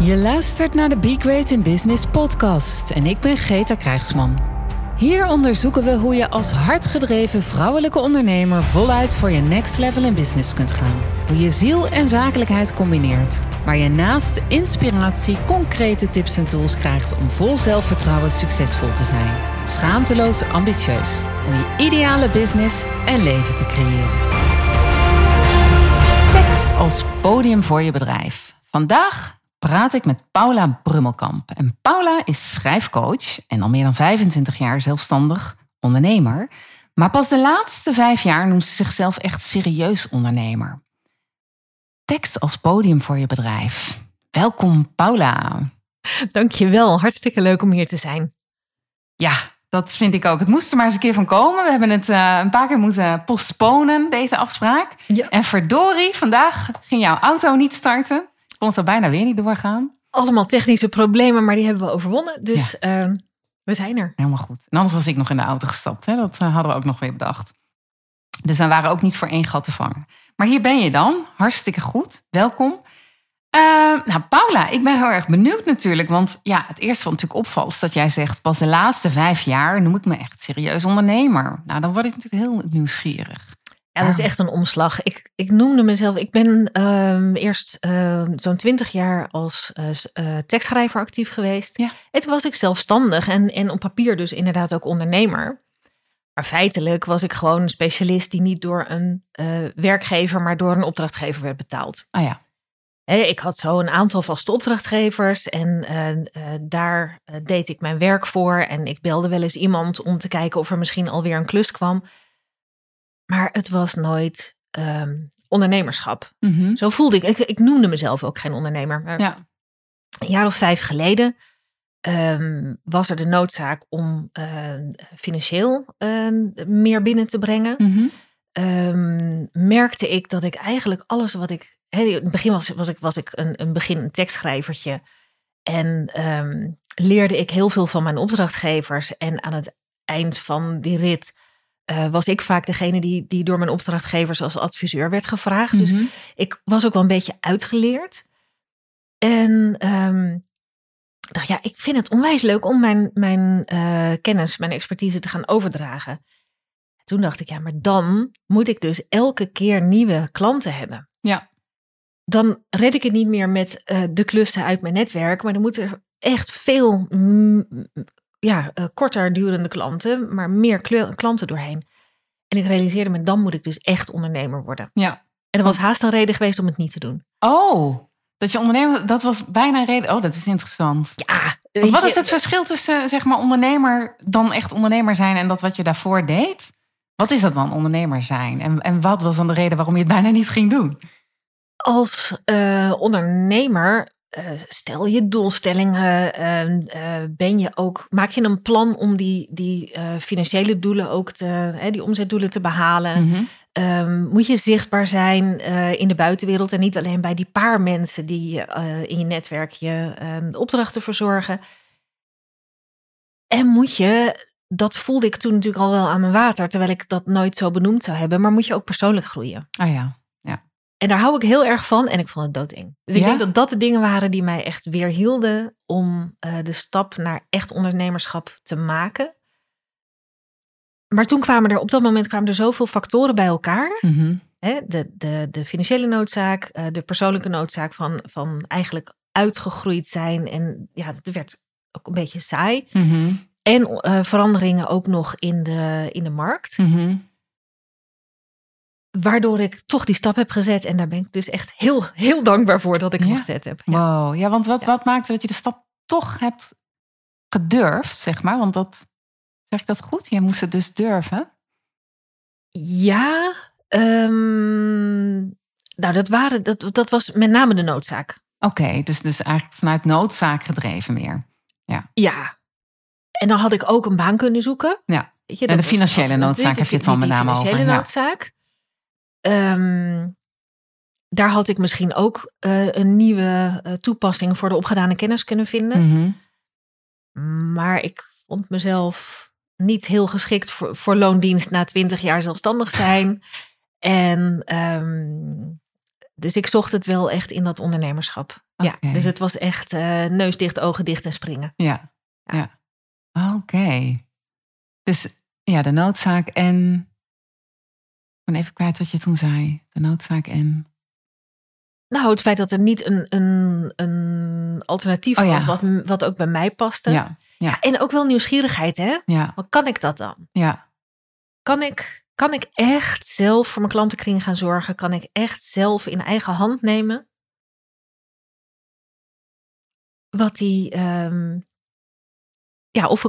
Je luistert naar de Be Great in Business podcast en ik ben Greta Krijgsman. Hier onderzoeken we hoe je als hardgedreven vrouwelijke ondernemer voluit voor je next level in business kunt gaan. Hoe je ziel en zakelijkheid combineert. Waar je naast inspiratie concrete tips en tools krijgt om vol zelfvertrouwen succesvol te zijn. Schaamteloos ambitieus. Om je ideale business en leven te creëren. Tekst als podium voor je bedrijf. Vandaag praat ik met Paula Brummelkamp. En Paula is schrijfcoach en al meer dan 25 jaar zelfstandig ondernemer. Maar pas de laatste 5 jaar noemt ze zichzelf echt serieus ondernemer. Tekst als podium voor je bedrijf. Welkom Paula. Dankjewel, hartstikke leuk om hier te zijn. Ja, dat vind ik ook. Het moest er maar eens een keer van komen. We hebben het een paar keer moeten postponen, deze afspraak. Ja. En verdorie, vandaag ging jouw auto niet starten. Kon het al bijna weer niet doorgaan. Allemaal technische problemen, maar die hebben we overwonnen. Dus ja. We zijn er. Helemaal goed. En anders was ik nog in de auto gestapt. Hè? Dat hadden we ook nog weer bedacht. Dus we waren ook niet voor één gat te vangen. Maar hier ben je dan. Hartstikke goed. Welkom. Nou Paula, ik ben heel erg benieuwd natuurlijk. Want ja, het eerste wat natuurlijk opvalt is dat jij zegt... pas de laatste 5 jaar noem ik me echt serieus ondernemer. Nou, dan word ik natuurlijk heel nieuwsgierig. Ja, dat is echt een omslag. Ik noemde mezelf... Ik ben eerst zo'n 20 jaar als tekstschrijver actief geweest. Ja. En toen was ik zelfstandig en op papier dus inderdaad ook ondernemer. Maar feitelijk was ik gewoon een specialist... die niet door een werkgever, maar door een opdrachtgever werd betaald. Ah ja. Ik had zo een aantal vaste opdrachtgevers en daar deed ik mijn werk voor. En ik belde wel eens iemand om te kijken of er misschien alweer een klus kwam. Maar het was nooit ondernemerschap. Mm-hmm. Zo voelde ik. Ik noemde mezelf ook geen ondernemer. Maar ja. Een jaar of 5 geleden was er de noodzaak om financieel meer binnen te brengen. Mm-hmm. Merkte ik dat ik eigenlijk alles wat ik... In het begin was ik een tekstschrijvertje. En leerde ik heel veel van mijn opdrachtgevers. En aan het eind van die rit was ik vaak degene die door mijn opdrachtgevers als adviseur werd gevraagd. Mm-hmm. Dus ik was ook wel een beetje uitgeleerd. En dacht, ja, ik vind het onwijs leuk om mijn kennis, mijn expertise te gaan overdragen. Toen dacht ik, ja, maar dan moet ik dus elke keer nieuwe klanten hebben. Ja. Dan red ik het niet meer met de klussen uit mijn netwerk. Maar dan moeten er echt veel korter durende klanten. Maar meer klanten doorheen. En ik realiseerde me, dan moet ik dus echt ondernemer worden. Ja. En er was haast een reden geweest om het niet te doen. Oh, dat je ondernemer, dat was bijna een reden. Oh, dat is interessant. Ja. Want wat is het verschil tussen zeg maar ondernemer, dan echt ondernemer zijn en dat wat je daarvoor deed? Wat is dat dan, ondernemer zijn? En wat was dan de reden waarom je het bijna niet ging doen? Als ondernemer stel je doelstellingen, ben je ook, maak je een plan om die financiële doelen ook, die omzetdoelen te behalen. Mm-hmm. Moet je zichtbaar zijn in de buitenwereld en niet alleen bij die paar mensen die in je netwerk je opdrachten verzorgen. En moet je, dat voelde ik toen natuurlijk al wel aan mijn water, terwijl ik dat nooit zo benoemd zou hebben, maar moet je ook persoonlijk groeien. Ah ja. En daar hou ik heel erg van en ik vond het doodeng. Dus ik denk dat dat de dingen waren die mij echt weerhielden... om de stap naar echt ondernemerschap te maken. Maar toen kwamen er op dat moment zoveel factoren bij elkaar. Mm-hmm. Hè, de financiële noodzaak, de persoonlijke noodzaak... van eigenlijk uitgegroeid zijn. En ja, dat werd ook een beetje saai. Mm-hmm. En veranderingen ook nog in de markt... Mm-hmm. Waardoor ik toch die stap heb gezet. En daar ben ik dus echt heel, heel dankbaar voor dat ik hem gezet heb. Ja. Wow, ja, want wat maakte dat je de stap toch hebt gedurfd, zeg maar? Want dat, zeg ik dat goed? Je moest het dus durven. Ja, nou, dat was met name de noodzaak. Oké, dus eigenlijk vanuit noodzaak gedreven meer. Ja, en dan had ik ook een baan kunnen zoeken. Ja, weet je, en de financiële noodzaak heb je het dan met name over. De financiële noodzaak. Daar had ik misschien ook een nieuwe toepassing voor de opgedane kennis kunnen vinden. Mm-hmm. Maar ik vond mezelf niet heel geschikt voor loondienst na 20 jaar zelfstandig zijn. En dus ik zocht het wel echt in dat ondernemerschap. Okay. Ja, dus het was echt neus dicht, ogen dicht en springen. Ja, ja. Oké. Dus ja, de noodzaak en... Ik ben even kwijt wat je toen zei. De noodzaak en... Nou, het feit dat er niet een alternatief was... Wat ook bij mij paste. Ja, ja. Ja, en ook wel nieuwsgierigheid, hè? Ja. Maar kan ik dat dan? Ja. Kan ik echt zelf voor mijn klantenkring gaan zorgen? Kan ik echt zelf in eigen hand nemen... wat die...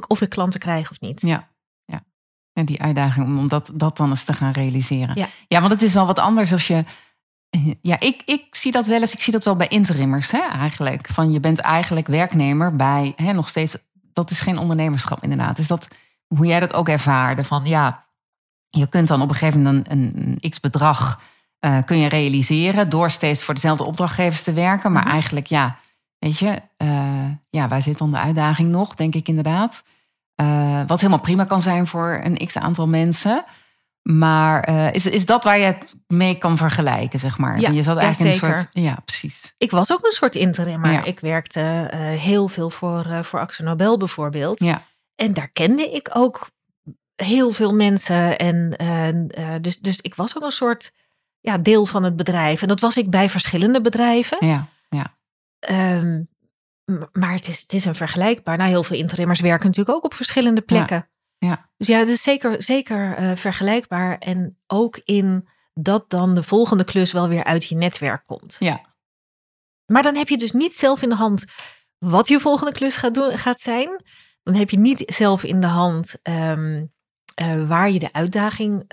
of ik klanten krijg of niet. Ja, ja. En die uitdaging om dat dan eens te gaan realiseren. Ja. Ja, want het is wel wat anders als je... Ja, ik zie dat wel eens. Ik zie dat wel bij interimmers, hè, eigenlijk. Van je bent eigenlijk werknemer bij... Hè, nog steeds, dat is geen ondernemerschap inderdaad. Dus dat, hoe jij dat ook ervaarde. Van ja, je kunt dan op een gegeven moment een x-bedrag... kun je realiseren door steeds voor dezelfde opdrachtgevers te werken. Maar eigenlijk, ja... Weet je, waar zit dan de uitdaging nog, denk ik inderdaad. Wat helemaal prima kan zijn voor een x-aantal mensen. Maar is dat waar je het mee kan vergelijken, zeg maar? Ja, je zat eigenlijk in een soort... Ja, precies. Ik was ook een soort interim, maar ik werkte heel veel voor Axel Nobel bijvoorbeeld. Ja. En daar kende ik ook heel veel mensen. En dus ik was ook een soort deel van het bedrijf. En dat was ik bij verschillende bedrijven. Ja, ja. Maar het is een vergelijkbaar. Nou, heel veel interimmers werken natuurlijk ook op verschillende plekken. Ja, ja. Dus ja, het is zeker vergelijkbaar. En ook in dat dan de volgende klus wel weer uit je netwerk komt. Ja. Maar dan heb je dus niet zelf in de hand wat je volgende klus gaat zijn. Dan heb je niet zelf in de hand waar je de uitdaging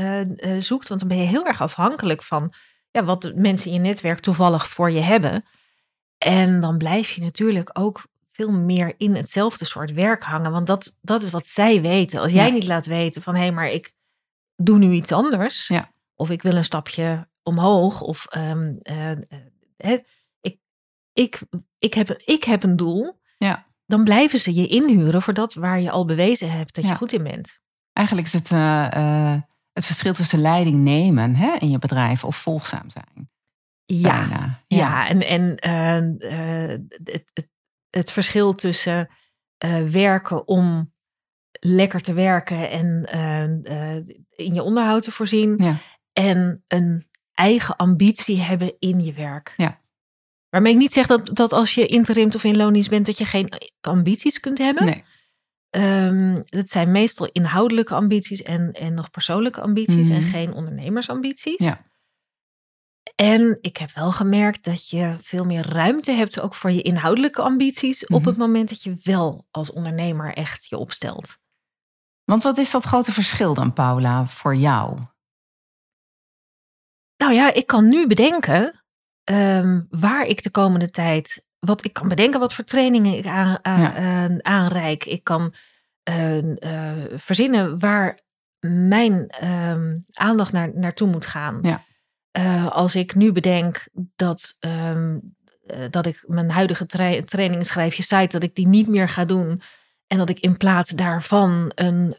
zoekt. Want dan ben je heel erg afhankelijk van wat mensen in je netwerk toevallig voor je hebben. En dan blijf je natuurlijk ook veel meer in hetzelfde soort werk hangen. Want dat is wat zij weten. Als jij niet laat weten van... maar ik doe nu iets anders. Ja. Of ik wil een stapje omhoog. Of ik heb een doel. Ja. Dan blijven ze je inhuren voor dat waar je al bewezen hebt dat je goed in bent. Eigenlijk is het het verschil tussen leiding nemen in je bedrijf of volgzaam zijn. Ja, ja, ja, en het verschil tussen werken om lekker te werken en in je onderhoud te voorzien. Ja. En een eigen ambitie hebben in je werk. Ja. Waarmee ik niet zeg dat als je interimt of in loondienst bent, dat je geen ambities kunt hebben. Nee. Dat zijn meestal inhoudelijke ambities en nog persoonlijke ambities en geen ondernemersambities. Ja. En ik heb wel gemerkt dat je veel meer ruimte hebt... ook voor je inhoudelijke ambities... op het moment dat je wel als ondernemer echt je opstelt. Want wat is dat grote verschil dan, Paula, voor jou? Nou ja, ik kan nu bedenken... waar ik de komende tijd... Ik kan bedenken wat voor trainingen ik aanreik. Ik kan verzinnen waar mijn aandacht naartoe moet gaan... Ja. Als ik nu bedenk dat ik mijn huidige training schrijf je site... dat ik die niet meer ga doen... en dat ik in plaats daarvan een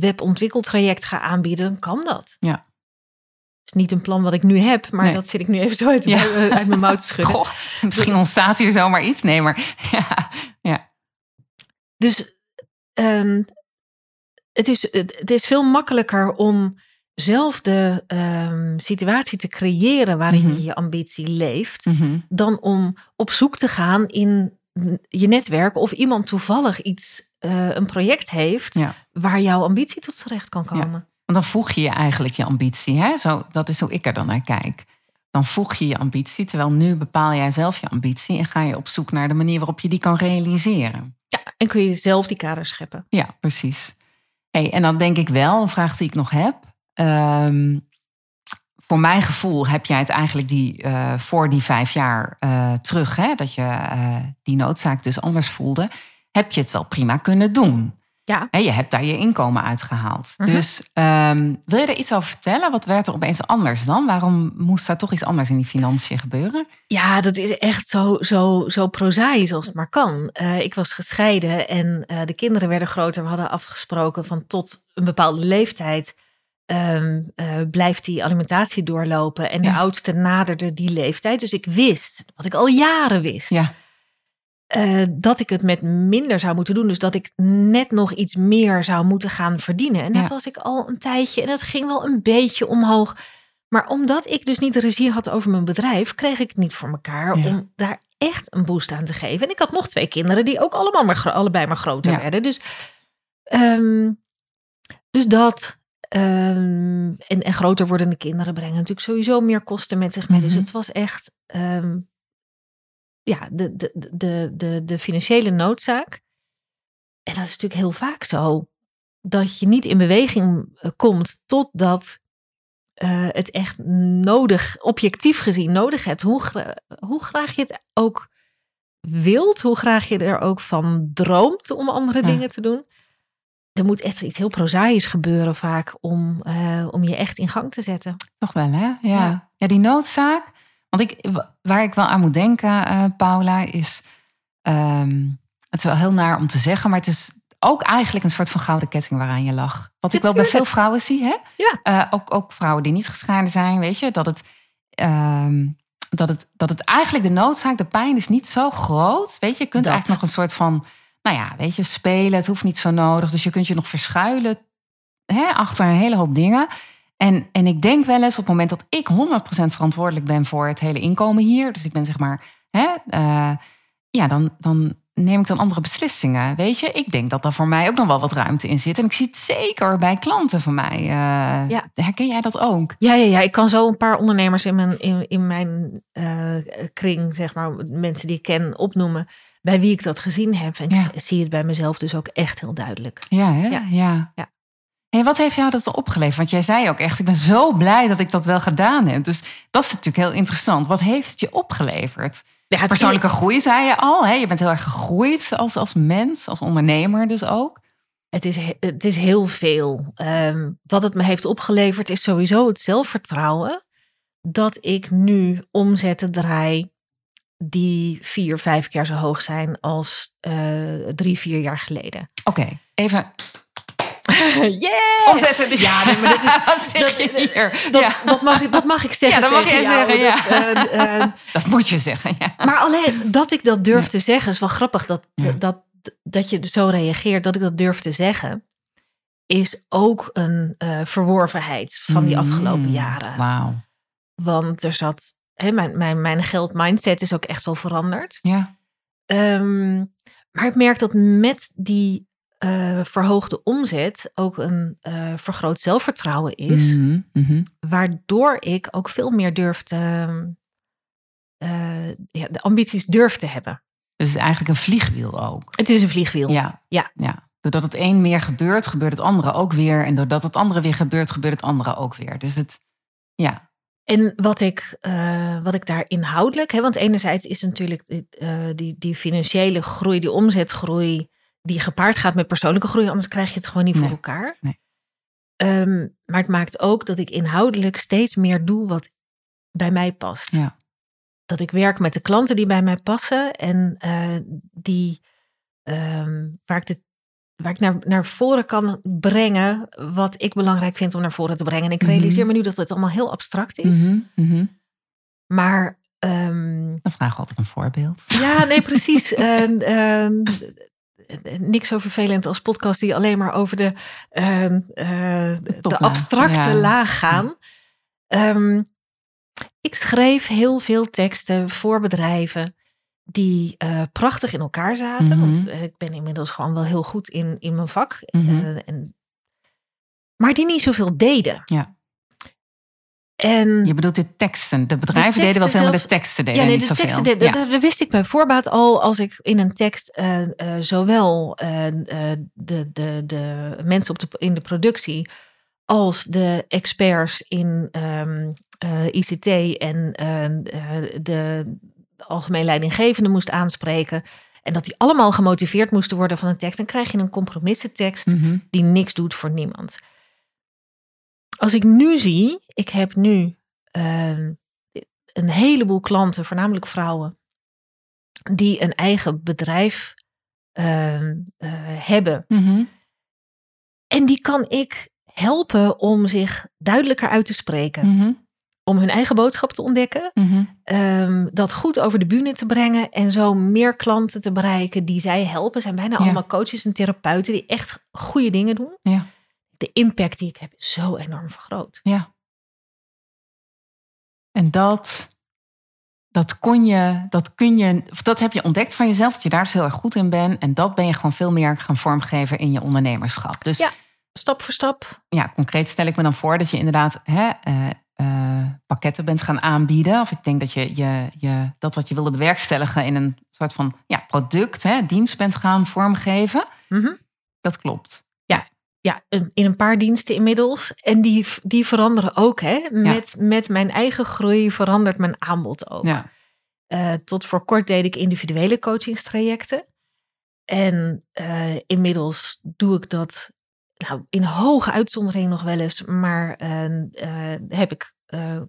webontwikkeltraject ga aanbieden... dan kan dat. Ja. Het is niet een plan wat ik nu heb... maar dat zit ik nu even zo uit mijn mouw te schudden. Goh, misschien ontstaat hier zomaar iets. Nee, maar ja. Dus het is veel makkelijker om... zelf de situatie te creëren waarin je ambitie leeft... dan om op zoek te gaan in je netwerk... of iemand toevallig een project heeft... waar jouw ambitie tot terecht kan komen. Ja. Want dan voeg je eigenlijk je ambitie. Hè? Zo, dat is hoe ik er dan naar kijk. Dan voeg je je ambitie, terwijl nu bepaal jij zelf je ambitie... en ga je op zoek naar de manier waarop je die kan realiseren. Ja, en kun je zelf die kaders scheppen. Ja, precies. Hey, en dan denk ik wel, een vraag die ik nog heb... voor mijn gevoel heb jij het eigenlijk voor die 5 jaar terug... Hè, dat je die noodzaak dus anders voelde... heb je het wel prima kunnen doen. Ja. Hè, je hebt daar je inkomen uitgehaald. Dus wil je er iets over vertellen? Wat werd er opeens anders dan? Waarom moest daar toch iets anders in die financiën gebeuren? Ja, dat is echt zo prozaïs als het maar kan. Ik was gescheiden en de kinderen werden groter. We hadden afgesproken van tot een bepaalde leeftijd... blijft die alimentatie doorlopen. En de oudste naderde die leeftijd. Dus ik wist, wat ik al jaren wist... dat ik het met minder zou moeten doen. Dus dat ik net nog iets meer zou moeten gaan verdienen. En daar was ik al een tijdje. En dat ging wel een beetje omhoog. Maar omdat ik dus niet de regie had over mijn bedrijf, kreeg ik het niet voor elkaar om daar echt een boost aan te geven. En ik had nog 2 kinderen die ook allebei maar groter werden. Dus dat. En groter wordende kinderen brengen natuurlijk sowieso meer kosten met zich mee. Mm-hmm. Dus het was echt de financiële noodzaak. En dat is natuurlijk heel vaak zo. Dat je niet in beweging komt totdat het echt nodig, objectief gezien nodig hebt. Hoe graag je het ook wilt. Hoe graag je er ook van droomt om andere dingen te doen. Er moet echt iets heel prozaïs gebeuren vaak om je echt in gang te zetten. Toch wel, hè? Ja, die noodzaak. Want waar ik wel aan moet denken, Paula, is... het is wel heel naar om te zeggen, maar het is ook eigenlijk een soort van gouden ketting waaraan je lag. Wat ik wel bij veel vrouwen zie, hè? Ja. Ook vrouwen die niet gescheiden zijn, weet je? Dat het eigenlijk de noodzaak, de pijn is niet zo groot. Weet je, je kunt eigenlijk nog een soort van... Nou ja, weet je, spelen, het hoeft niet zo nodig. Dus je kunt je nog verschuilen achter een hele hoop dingen. En ik denk wel eens op het moment dat ik 100% verantwoordelijk ben voor het hele inkomen hier. Dus ik ben zeg maar, dan neem ik dan andere beslissingen. Weet je, ik denk dat daar voor mij ook nog wel wat ruimte in zit. En ik zie het zeker bij klanten van mij. Herken jij dat ook? Ja, ik kan zo een paar ondernemers in mijn kring, zeg maar, mensen die ik ken, opnoemen. Bij wie ik dat gezien heb. En ik zie het bij mezelf dus ook echt heel duidelijk. Ja, hè? Ja. Hey, wat heeft jou dat opgeleverd? Want jij zei ook echt, ik ben zo blij dat ik dat wel gedaan heb. Dus dat is natuurlijk heel interessant. Wat heeft het je opgeleverd? Ja, persoonlijke groei, zei je al. Hè? Je bent heel erg gegroeid als mens, als ondernemer dus ook. Het is heel veel. Wat het me heeft opgeleverd is sowieso het zelfvertrouwen. Dat ik nu omzetten draai die 4-5 keer zo hoog zijn als 3-4 jaar geleden. Oké, even... Yeah! Omzetten. Ja, nee, maar dat mag ik zeggen. Ja, dat mag je zeggen. Dat moet je zeggen. Ja. Maar alleen dat ik dat durf te zeggen, is wel grappig dat je zo reageert. Dat ik dat durf te zeggen, is ook een verworvenheid van die afgelopen jaren. Wauw. Want er zat. Mijn geldmindset is ook echt wel veranderd. Ja. Maar ik merk dat met die verhoogde omzet ook een vergroot zelfvertrouwen is. Mm-hmm, mm-hmm. Waardoor ik ook veel meer de ambities durf te hebben. Dus het is eigenlijk een vliegwiel ook. Het is een vliegwiel, ja. Doordat het een meer gebeurt, gebeurt het andere ook weer. En doordat het andere weer gebeurt, gebeurt het andere ook weer. Dus het, ja... En wat ik daar inhoudelijk... want enerzijds is natuurlijk die financiële groei, die omzetgroei... die gepaard gaat met persoonlijke groei. Anders krijg je het gewoon niet voor elkaar. Nee. Maar het maakt ook dat ik inhoudelijk steeds meer doe wat bij mij past. Ja. Dat ik werk met de klanten die bij mij passen. En waar ik naar voren kan brengen wat ik belangrijk vind om naar voren te brengen. En ik realiseer me nu dat het allemaal heel abstract is. Mm-hmm, mm-hmm. Maar... Dan vraag ik altijd een voorbeeld. Ja, nee, precies. Niks zo vervelend als podcasts die alleen maar over de abstracte laag gaan. Ik schreef heel veel teksten voor bedrijven die prachtig in elkaar zaten. Mm-hmm. Want ik ben inmiddels gewoon wel heel goed in mijn vak. Mm-hmm. Maar die niet zoveel deden. Ja. En je bedoelt de teksten. De bedrijven deden wel veel, maar de teksten deden niet zoveel. Ja, nee, de teksten deden. Dat wist ik bij voorbaat al. Als ik in een tekst zowel de mensen in de productie... als de experts in ICT en de... algemeen leidinggevende moest aanspreken... en dat die allemaal gemotiveerd moesten worden van een tekst... dan krijg je een compromissentekst die niks doet voor niemand. Als ik nu zie... ik heb nu een heleboel klanten, voornamelijk vrouwen... die een eigen bedrijf hebben. Mm-hmm. En die kan ik helpen om zich duidelijker uit te spreken... Mm-hmm. om hun eigen boodschap te ontdekken. Mm-hmm. Dat goed over de bühne te brengen en zo meer klanten te bereiken die zij helpen. Zijn bijna allemaal coaches en therapeuten die echt goede dingen doen. Ja. De impact die ik heb is zo enorm vergroot. Ja. En dat heb je ontdekt van jezelf, dat je daar heel erg goed in bent. En dat ben je gewoon veel meer gaan vormgeven in je ondernemerschap. Dus ja, stap voor stap. Ja, concreet stel ik me dan voor dat je inderdaad pakketten bent gaan aanbieden. Of ik denk dat je dat wat je wilde bewerkstelligen in een soort van product, dienst bent gaan vormgeven. Mm-hmm. Dat klopt. Ja, in een paar diensten inmiddels. En die veranderen ook. Hè? Met mijn eigen groei verandert mijn aanbod ook. Ja. Tot voor kort deed ik individuele coachingstrajecten. En inmiddels doe ik dat in hoge uitzondering nog wel eens. Maar heb ik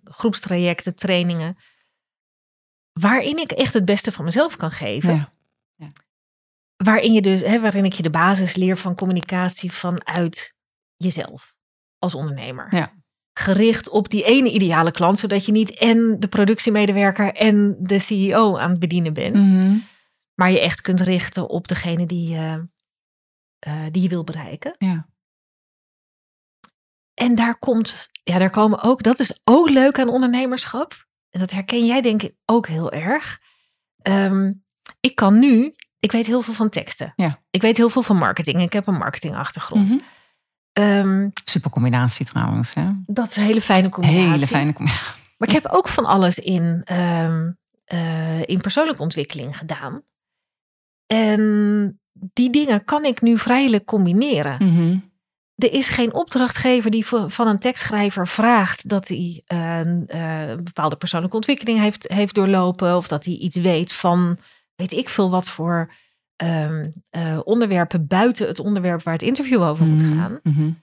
groepstrajecten, trainingen. Waarin ik echt het beste van mezelf kan geven. Ja. Ja. Waarin ik je de basis leer van communicatie vanuit jezelf als ondernemer. Ja. Gericht op die ene ideale klant, zodat je niet en de productiemedewerker en de CEO aan het bedienen bent. Mm-hmm. Maar je echt kunt richten op degene die je wil bereiken. Ja. En dat is ook leuk aan ondernemerschap. En dat herken jij denk ik ook heel erg. Ik weet heel veel van teksten. Ja. Ik weet heel veel van marketing. Ik heb een marketingachtergrond. Mm-hmm. Super combinatie trouwens. Hè? Dat is een hele fijne combinatie. Maar ik heb ook van alles in persoonlijke ontwikkeling gedaan. En die dingen kan ik nu vrijelijk combineren. Mm-hmm. Er is geen opdrachtgever die van een tekstschrijver vraagt dat hij een bepaalde persoonlijke ontwikkeling heeft doorlopen. Of dat hij iets weet van... weet ik veel wat voor onderwerpen buiten het onderwerp waar het interview over moet gaan. Mm-hmm.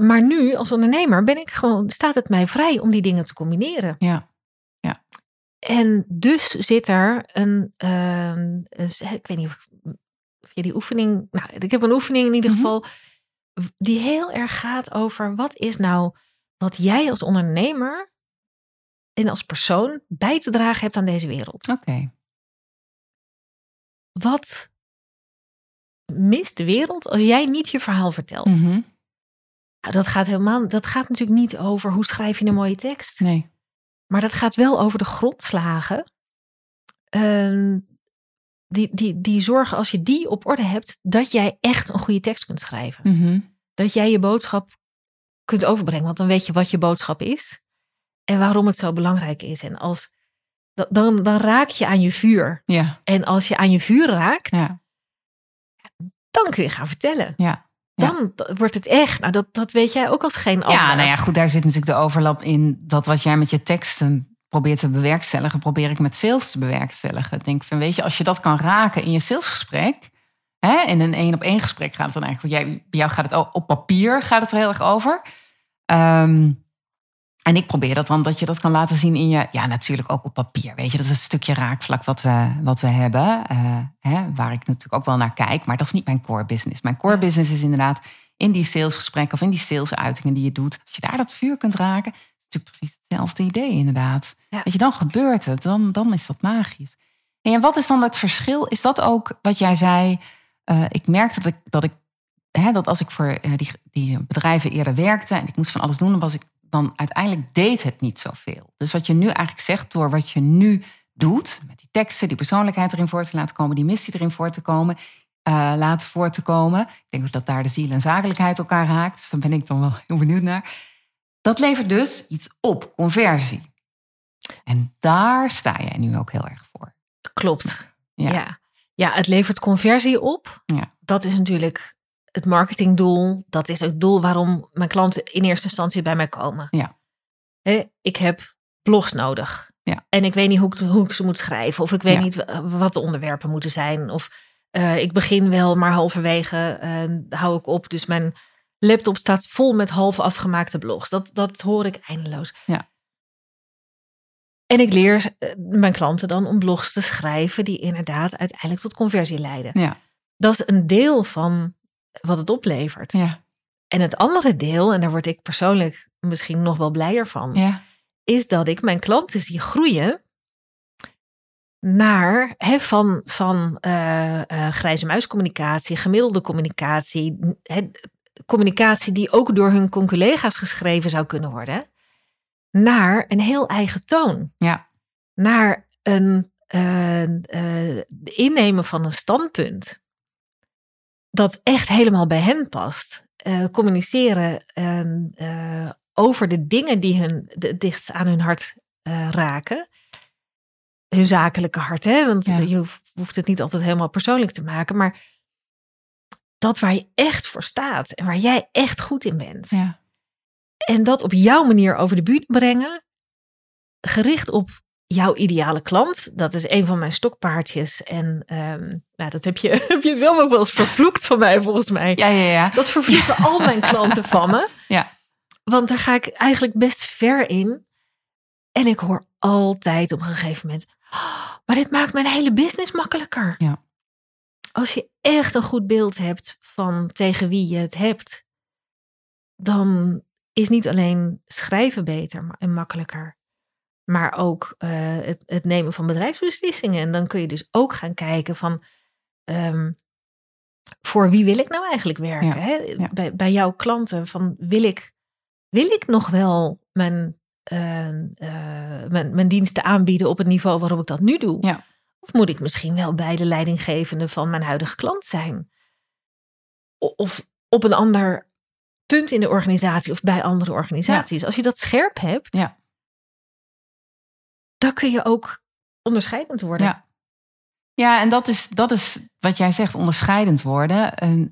Maar nu als ondernemer staat het mij vrij om die dingen te combineren. Ja. Ja. En dus zit er ik weet niet of je die oefening... ik heb een oefening in ieder geval die heel erg gaat over wat is nou wat jij als ondernemer en als persoon bij te dragen hebt aan deze wereld. Oké. Wat mist de wereld als jij niet je verhaal vertelt? Mm-hmm. Dat gaat natuurlijk niet over hoe schrijf je een mooie tekst. Nee. Maar dat gaat wel over de grondslagen. Die zorgen, als je die op orde hebt, dat jij echt een goede tekst kunt schrijven. Mm-hmm. Dat jij je boodschap kunt overbrengen. Want dan weet je wat je boodschap is. En waarom het zo belangrijk is. En als... Dan raak je aan je vuur. Ja. En als je aan je vuur raakt, dan kun je gaan vertellen. Ja. Ja. Dan wordt het echt. Dat weet jij ook als geen ander. Ja, goed, daar zit natuurlijk de overlap in. Dat wat jij met je teksten probeert te bewerkstelligen, probeer ik met sales te bewerkstelligen. Ik denk van, als je dat kan raken in je salesgesprek, in een 1-op-1 gesprek gaat het dan eigenlijk. Bij jou gaat het op papier er heel erg over. En ik probeer dat dan, dat je dat kan laten zien in je... Ja, natuurlijk ook op papier, dat is het stukje raakvlak wat we hebben. Waar ik natuurlijk ook wel naar kijk. Maar dat is niet mijn core business. Mijn core business is inderdaad in die salesgesprekken... of in die salesuitingen die je doet. Als je daar dat vuur kunt raken... is het natuurlijk precies hetzelfde idee inderdaad. Ja. Dan gebeurt het. Dan is dat magisch. En wat is dan het verschil? Is dat ook wat jij zei? Ik merkte dat als ik voor die bedrijven eerder werkte... en ik moest van alles doen, dan uiteindelijk deed het niet zoveel. Dus wat je nu eigenlijk zegt, door wat je nu doet... met die teksten, die persoonlijkheid erin voor te laten komen... die missie erin voor te komen, laten voor te komen... ik denk ook dat daar de ziel en zakelijkheid elkaar raakt... dus daar ben ik dan wel heel benieuwd naar. Dat levert dus iets op, conversie. En daar sta jij nu ook heel erg voor. Klopt, ja. Ja, het levert conversie op. Ja. Dat is natuurlijk... het marketingdoel, dat is het doel waarom mijn klanten in eerste instantie bij mij komen. Ja. Ik heb blogs nodig. Ja. En ik weet niet hoe ik ze moet schrijven. Of ik weet niet wat de onderwerpen moeten zijn. Of ik begin wel, maar halverwege hou ik op. Dus mijn laptop staat vol met half afgemaakte blogs. Dat hoor ik eindeloos. Ja. En ik leer mijn klanten dan om blogs te schrijven... die inderdaad uiteindelijk tot conversie leiden. Ja. Dat is een deel van... wat het oplevert. Ja. En het andere deel, en daar word ik persoonlijk misschien nog wel blijer van... Ja. is dat ik mijn klanten zie groeien naar van grijze muiscommunicatie, gemiddelde communicatie, communicatie die ook door hun collega's geschreven zou kunnen worden, naar een heel eigen toon. Ja. Naar een innemen van een standpunt dat echt helemaal bij hen past. Communiceren over de dingen die hun dichtst aan hun hart raken. Hun zakelijke hart, hè? Want je hoeft het niet altijd helemaal persoonlijk te maken. Maar dat waar je echt voor staat en waar jij echt goed in bent. Ja. En dat op jouw manier over de bühne brengen. Gericht op jouw ideale klant. Dat is een van mijn stokpaardjes. En dat heb je zelf ook wel eens vervloekt van mij, volgens mij. Ja. Dat vervloeken al mijn klanten van me. Ja. Want daar ga ik eigenlijk best ver in. En ik hoor altijd op een gegeven moment: oh, maar dit maakt mijn hele business makkelijker. Ja. Als je echt een goed beeld hebt van tegen wie je het hebt, dan is niet alleen schrijven beter en makkelijker, maar ook het nemen van bedrijfsbeslissingen. En dan kun je dus ook gaan kijken van voor wie wil ik nou eigenlijk werken? Ja. Hè? Ja. Bij jouw klanten van wil ik nog wel mijn diensten aanbieden op het niveau waarop ik dat nu doe? Ja. Of moet ik misschien wel bij de leidinggevende van mijn huidige klant zijn? Of op een ander punt in de organisatie of bij andere organisaties. Ja. Als je dat scherp hebt, dan kun je ook onderscheidend worden. Ja, en dat is wat jij zegt, onderscheidend worden. En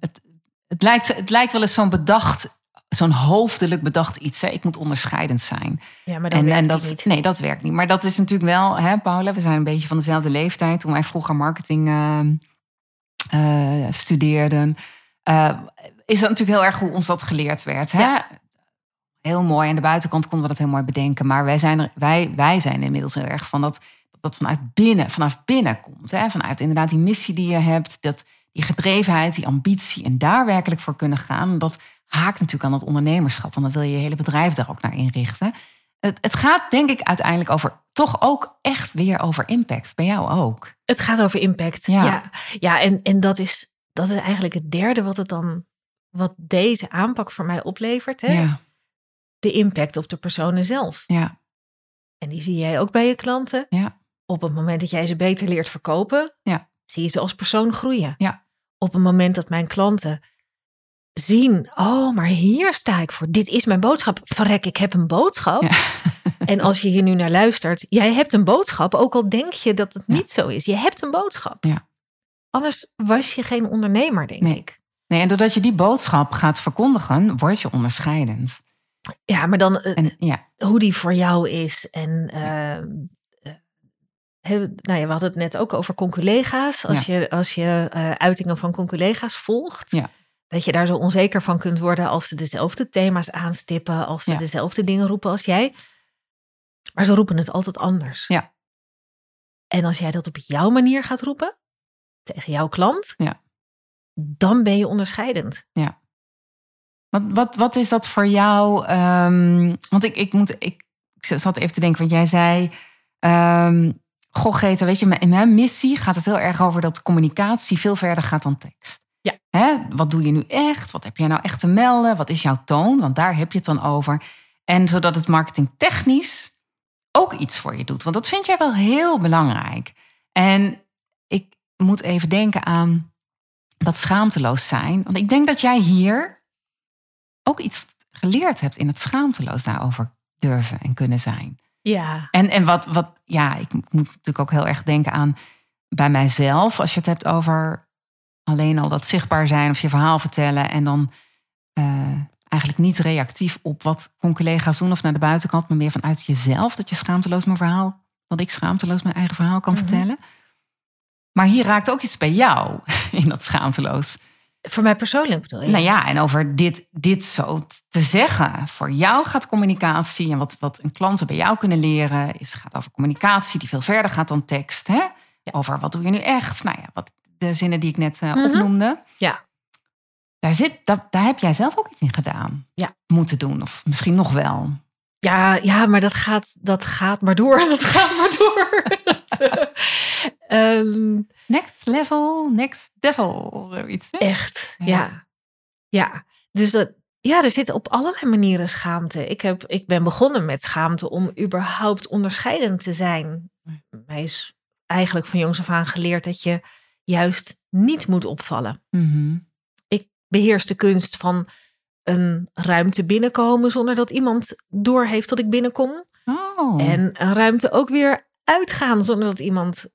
het lijkt wel eens zo'n bedacht, zo'n hoofdelijk bedacht iets. Hè? Ik moet onderscheidend zijn. Ja, maar dat werkt niet. Nee, dat werkt niet. Maar dat is natuurlijk wel, hè, Paula, we zijn een beetje van dezelfde leeftijd. Toen wij vroeger marketing studeerden, is dat natuurlijk heel erg hoe ons dat geleerd werd. Hè? Ja. Heel mooi. Aan de buitenkant konden we dat heel mooi bedenken. Maar wij zijn inmiddels heel erg van dat vanaf binnen komt. Hè? Vanuit inderdaad die missie die je hebt, die gedrevenheid, die ambitie en daar werkelijk voor kunnen gaan. Dat haakt natuurlijk aan dat ondernemerschap. Want dan wil je je hele bedrijf daar ook naar inrichten. Het gaat denk ik uiteindelijk over, toch ook echt weer over impact. Bij jou ook. Het gaat over impact. Ja, en dat is eigenlijk het derde wat deze aanpak voor mij oplevert. Hè? Ja. De impact op de personen zelf. Ja. En die zie jij ook bij je klanten. Ja. Op het moment dat jij ze beter leert verkopen, zie je ze als persoon groeien. Ja. Op het moment dat mijn klanten zien, oh, maar hier sta ik voor. Dit is mijn boodschap. Verrek, ik heb een boodschap. Ja. En als je hier nu naar luistert, jij hebt een boodschap, ook al denk je dat het niet zo is. Je hebt een boodschap. Ja. Anders was je geen ondernemer, denk ik. Nee, en doordat je die boodschap gaat verkondigen, word je onderscheidend. Ja, maar dan hoe die voor jou is. En we hadden het net ook over conculega's. Als je uitingen van conculega's volgt, dat je daar zo onzeker van kunt worden als ze dezelfde thema's aanstippen, als ze dezelfde dingen roepen als jij. Maar ze roepen het altijd anders. Ja. En als jij dat op jouw manier gaat roepen, tegen jouw klant, dan ben je onderscheidend. Ja. Wat is dat voor jou? Want ik zat even te denken, want jij zei, goh Greta, weet je, in mijn missie gaat het heel erg over dat communicatie veel verder gaat dan tekst. Ja. Hè? Wat doe je nu echt? Wat heb jij nou echt te melden? Wat is jouw toon? Want daar heb je het dan over. En zodat het marketingtechnisch ook iets voor je doet. Want dat vind jij wel heel belangrijk. En ik moet even denken aan dat schaamteloos zijn. Want ik denk dat jij hier ook iets geleerd hebt in het schaamteloos daarover durven en kunnen zijn. Ja. En ik moet natuurlijk ook heel erg denken aan bij mijzelf. Als je het hebt over alleen al dat zichtbaar zijn of je verhaal vertellen en dan eigenlijk niet reactief op wat collega's doen of naar de buitenkant, maar meer vanuit jezelf dat je schaamteloos dat ik schaamteloos mijn eigen verhaal kan vertellen. Maar hier raakt ook iets bij jou in dat schaamteloos. Voor mij persoonlijk bedoel je? Nou ja, en over dit zo te zeggen. Voor jou gaat communicatie en wat een klanten bij jou kunnen leren gaat over communicatie die veel verder gaat dan tekst. Hè? Ja. Over wat doe je nu echt? Nou ja, de zinnen die ik net opnoemde. Ja. Daar heb jij zelf ook iets in gedaan. Ja. Moeten doen, of misschien nog wel. Ja, maar dat gaat maar door. Dat gaat maar door. Next level, next devil. Zoiets, hè? Echt, ja. Dus dat... Ja, er zit op allerlei manieren schaamte. Ik ben begonnen met schaamte om überhaupt onderscheidend te zijn. Mij is eigenlijk van jongs af aan geleerd dat je juist niet moet opvallen. Mm-hmm. Ik beheers de kunst van een ruimte binnenkomen zonder dat iemand doorheeft dat ik binnenkom. Oh. En een ruimte ook weer uitgaan zonder dat iemand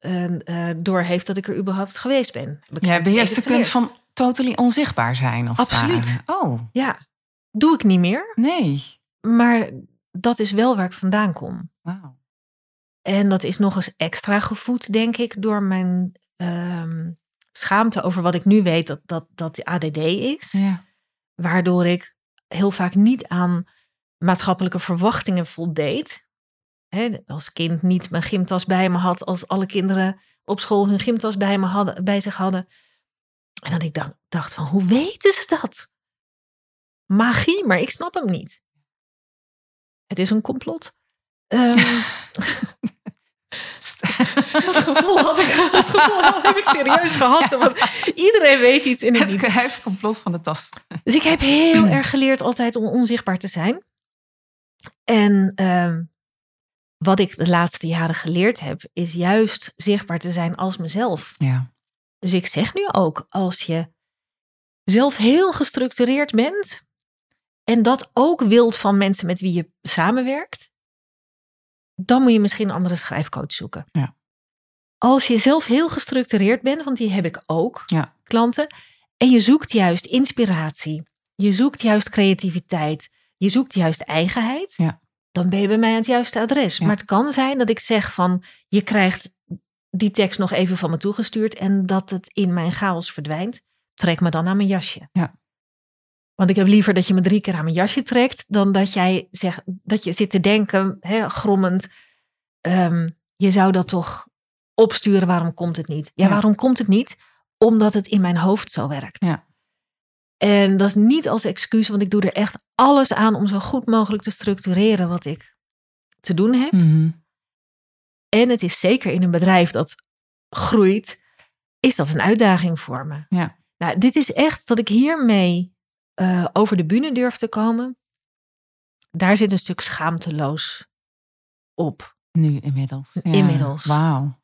doorheeft dat ik er überhaupt geweest ben. Jij beheerst de kunst van totally onzichtbaar zijn. Als absoluut. Oh. Ja. Doe ik niet meer. Nee. Maar dat is wel waar ik vandaan kom. Wow. En dat is nog eens extra gevoed, denk ik, door mijn schaamte over wat ik nu weet dat ADD is. Ja. Waardoor ik heel vaak niet aan maatschappelijke verwachtingen voldeed. Hè, als kind niet mijn gymtas bij me had. Als alle kinderen op school hun gymtas bij zich hadden. En dat ik dacht van, hoe weten ze dat? Magie, maar ik snap hem niet. Het is een complot. Dat gevoel heb ik serieus gehad. Ja. Want iedereen weet iets in het niet. Het complot van de tas. Dus ik heb heel erg geleerd altijd om onzichtbaar te zijn. En wat ik de laatste jaren geleerd heb, is juist zichtbaar te zijn als mezelf. Ja. Dus ik zeg nu ook, als je zelf heel gestructureerd bent en dat ook wilt van mensen met wie je samenwerkt, dan moet je misschien een andere schrijfcoach zoeken. Ja. Als je zelf heel gestructureerd bent, want die heb ik ook, klanten, en je zoekt juist inspiratie, je zoekt juist creativiteit, je zoekt juist eigenheid, dan ben je bij mij aan het juiste adres. Ja. Maar het kan zijn dat ik zeg van, je krijgt die tekst nog even van me toegestuurd en dat het in mijn chaos verdwijnt. Trek me dan aan mijn jasje. Ja. Want ik heb liever dat je me 3 keer aan mijn jasje trekt dan dat jij zegt dat je zit te denken, hè, grommend. Je zou dat toch opsturen, waarom komt het niet? Ja, waarom komt het niet? Omdat het in mijn hoofd zo werkt. Ja. En dat is niet als excuus, want ik doe er echt alles aan om zo goed mogelijk te structureren wat ik te doen heb. Mm-hmm. En het is zeker in een bedrijf dat groeit, is dat een uitdaging voor me. Ja. Nou, dit is echt dat ik hiermee over de bühne durf te komen. Daar zit een stuk schaamteloos op. Nu inmiddels. Ja. Inmiddels. Wauw.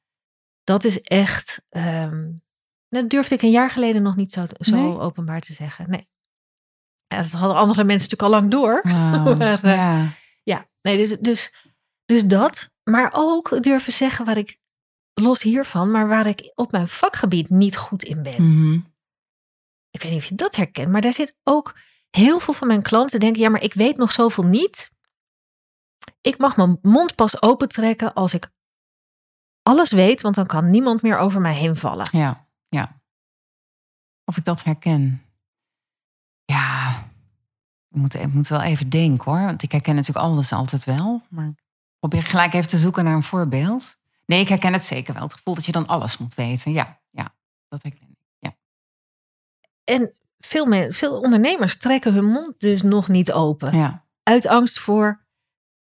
Dat is echt... dat durfde ik een jaar geleden nog niet zo openbaar te zeggen. Nee. Ja, dat hadden andere mensen natuurlijk al lang door. Wow. Maar, dus dat... Maar ook durven zeggen waar ik, los hiervan, maar waar ik op mijn vakgebied niet goed in ben. Mm-hmm. Ik weet niet of je dat herkent, maar daar zit ook heel veel van mijn klanten denken, ja, maar ik weet nog zoveel niet. Ik mag mijn mond pas opentrekken als ik alles weet, want dan kan niemand meer over mij heen vallen. Ja. Of ik dat herken. Ja, ik moet wel even denken hoor, want ik herken natuurlijk alles altijd wel, maar... Probeer gelijk even te zoeken naar een voorbeeld. Nee, ik herken het zeker wel. Het gevoel dat je dan alles moet weten. Ja, dat herken ik. Ja. En veel ondernemers trekken hun mond dus nog niet open. Ja. Uit angst voor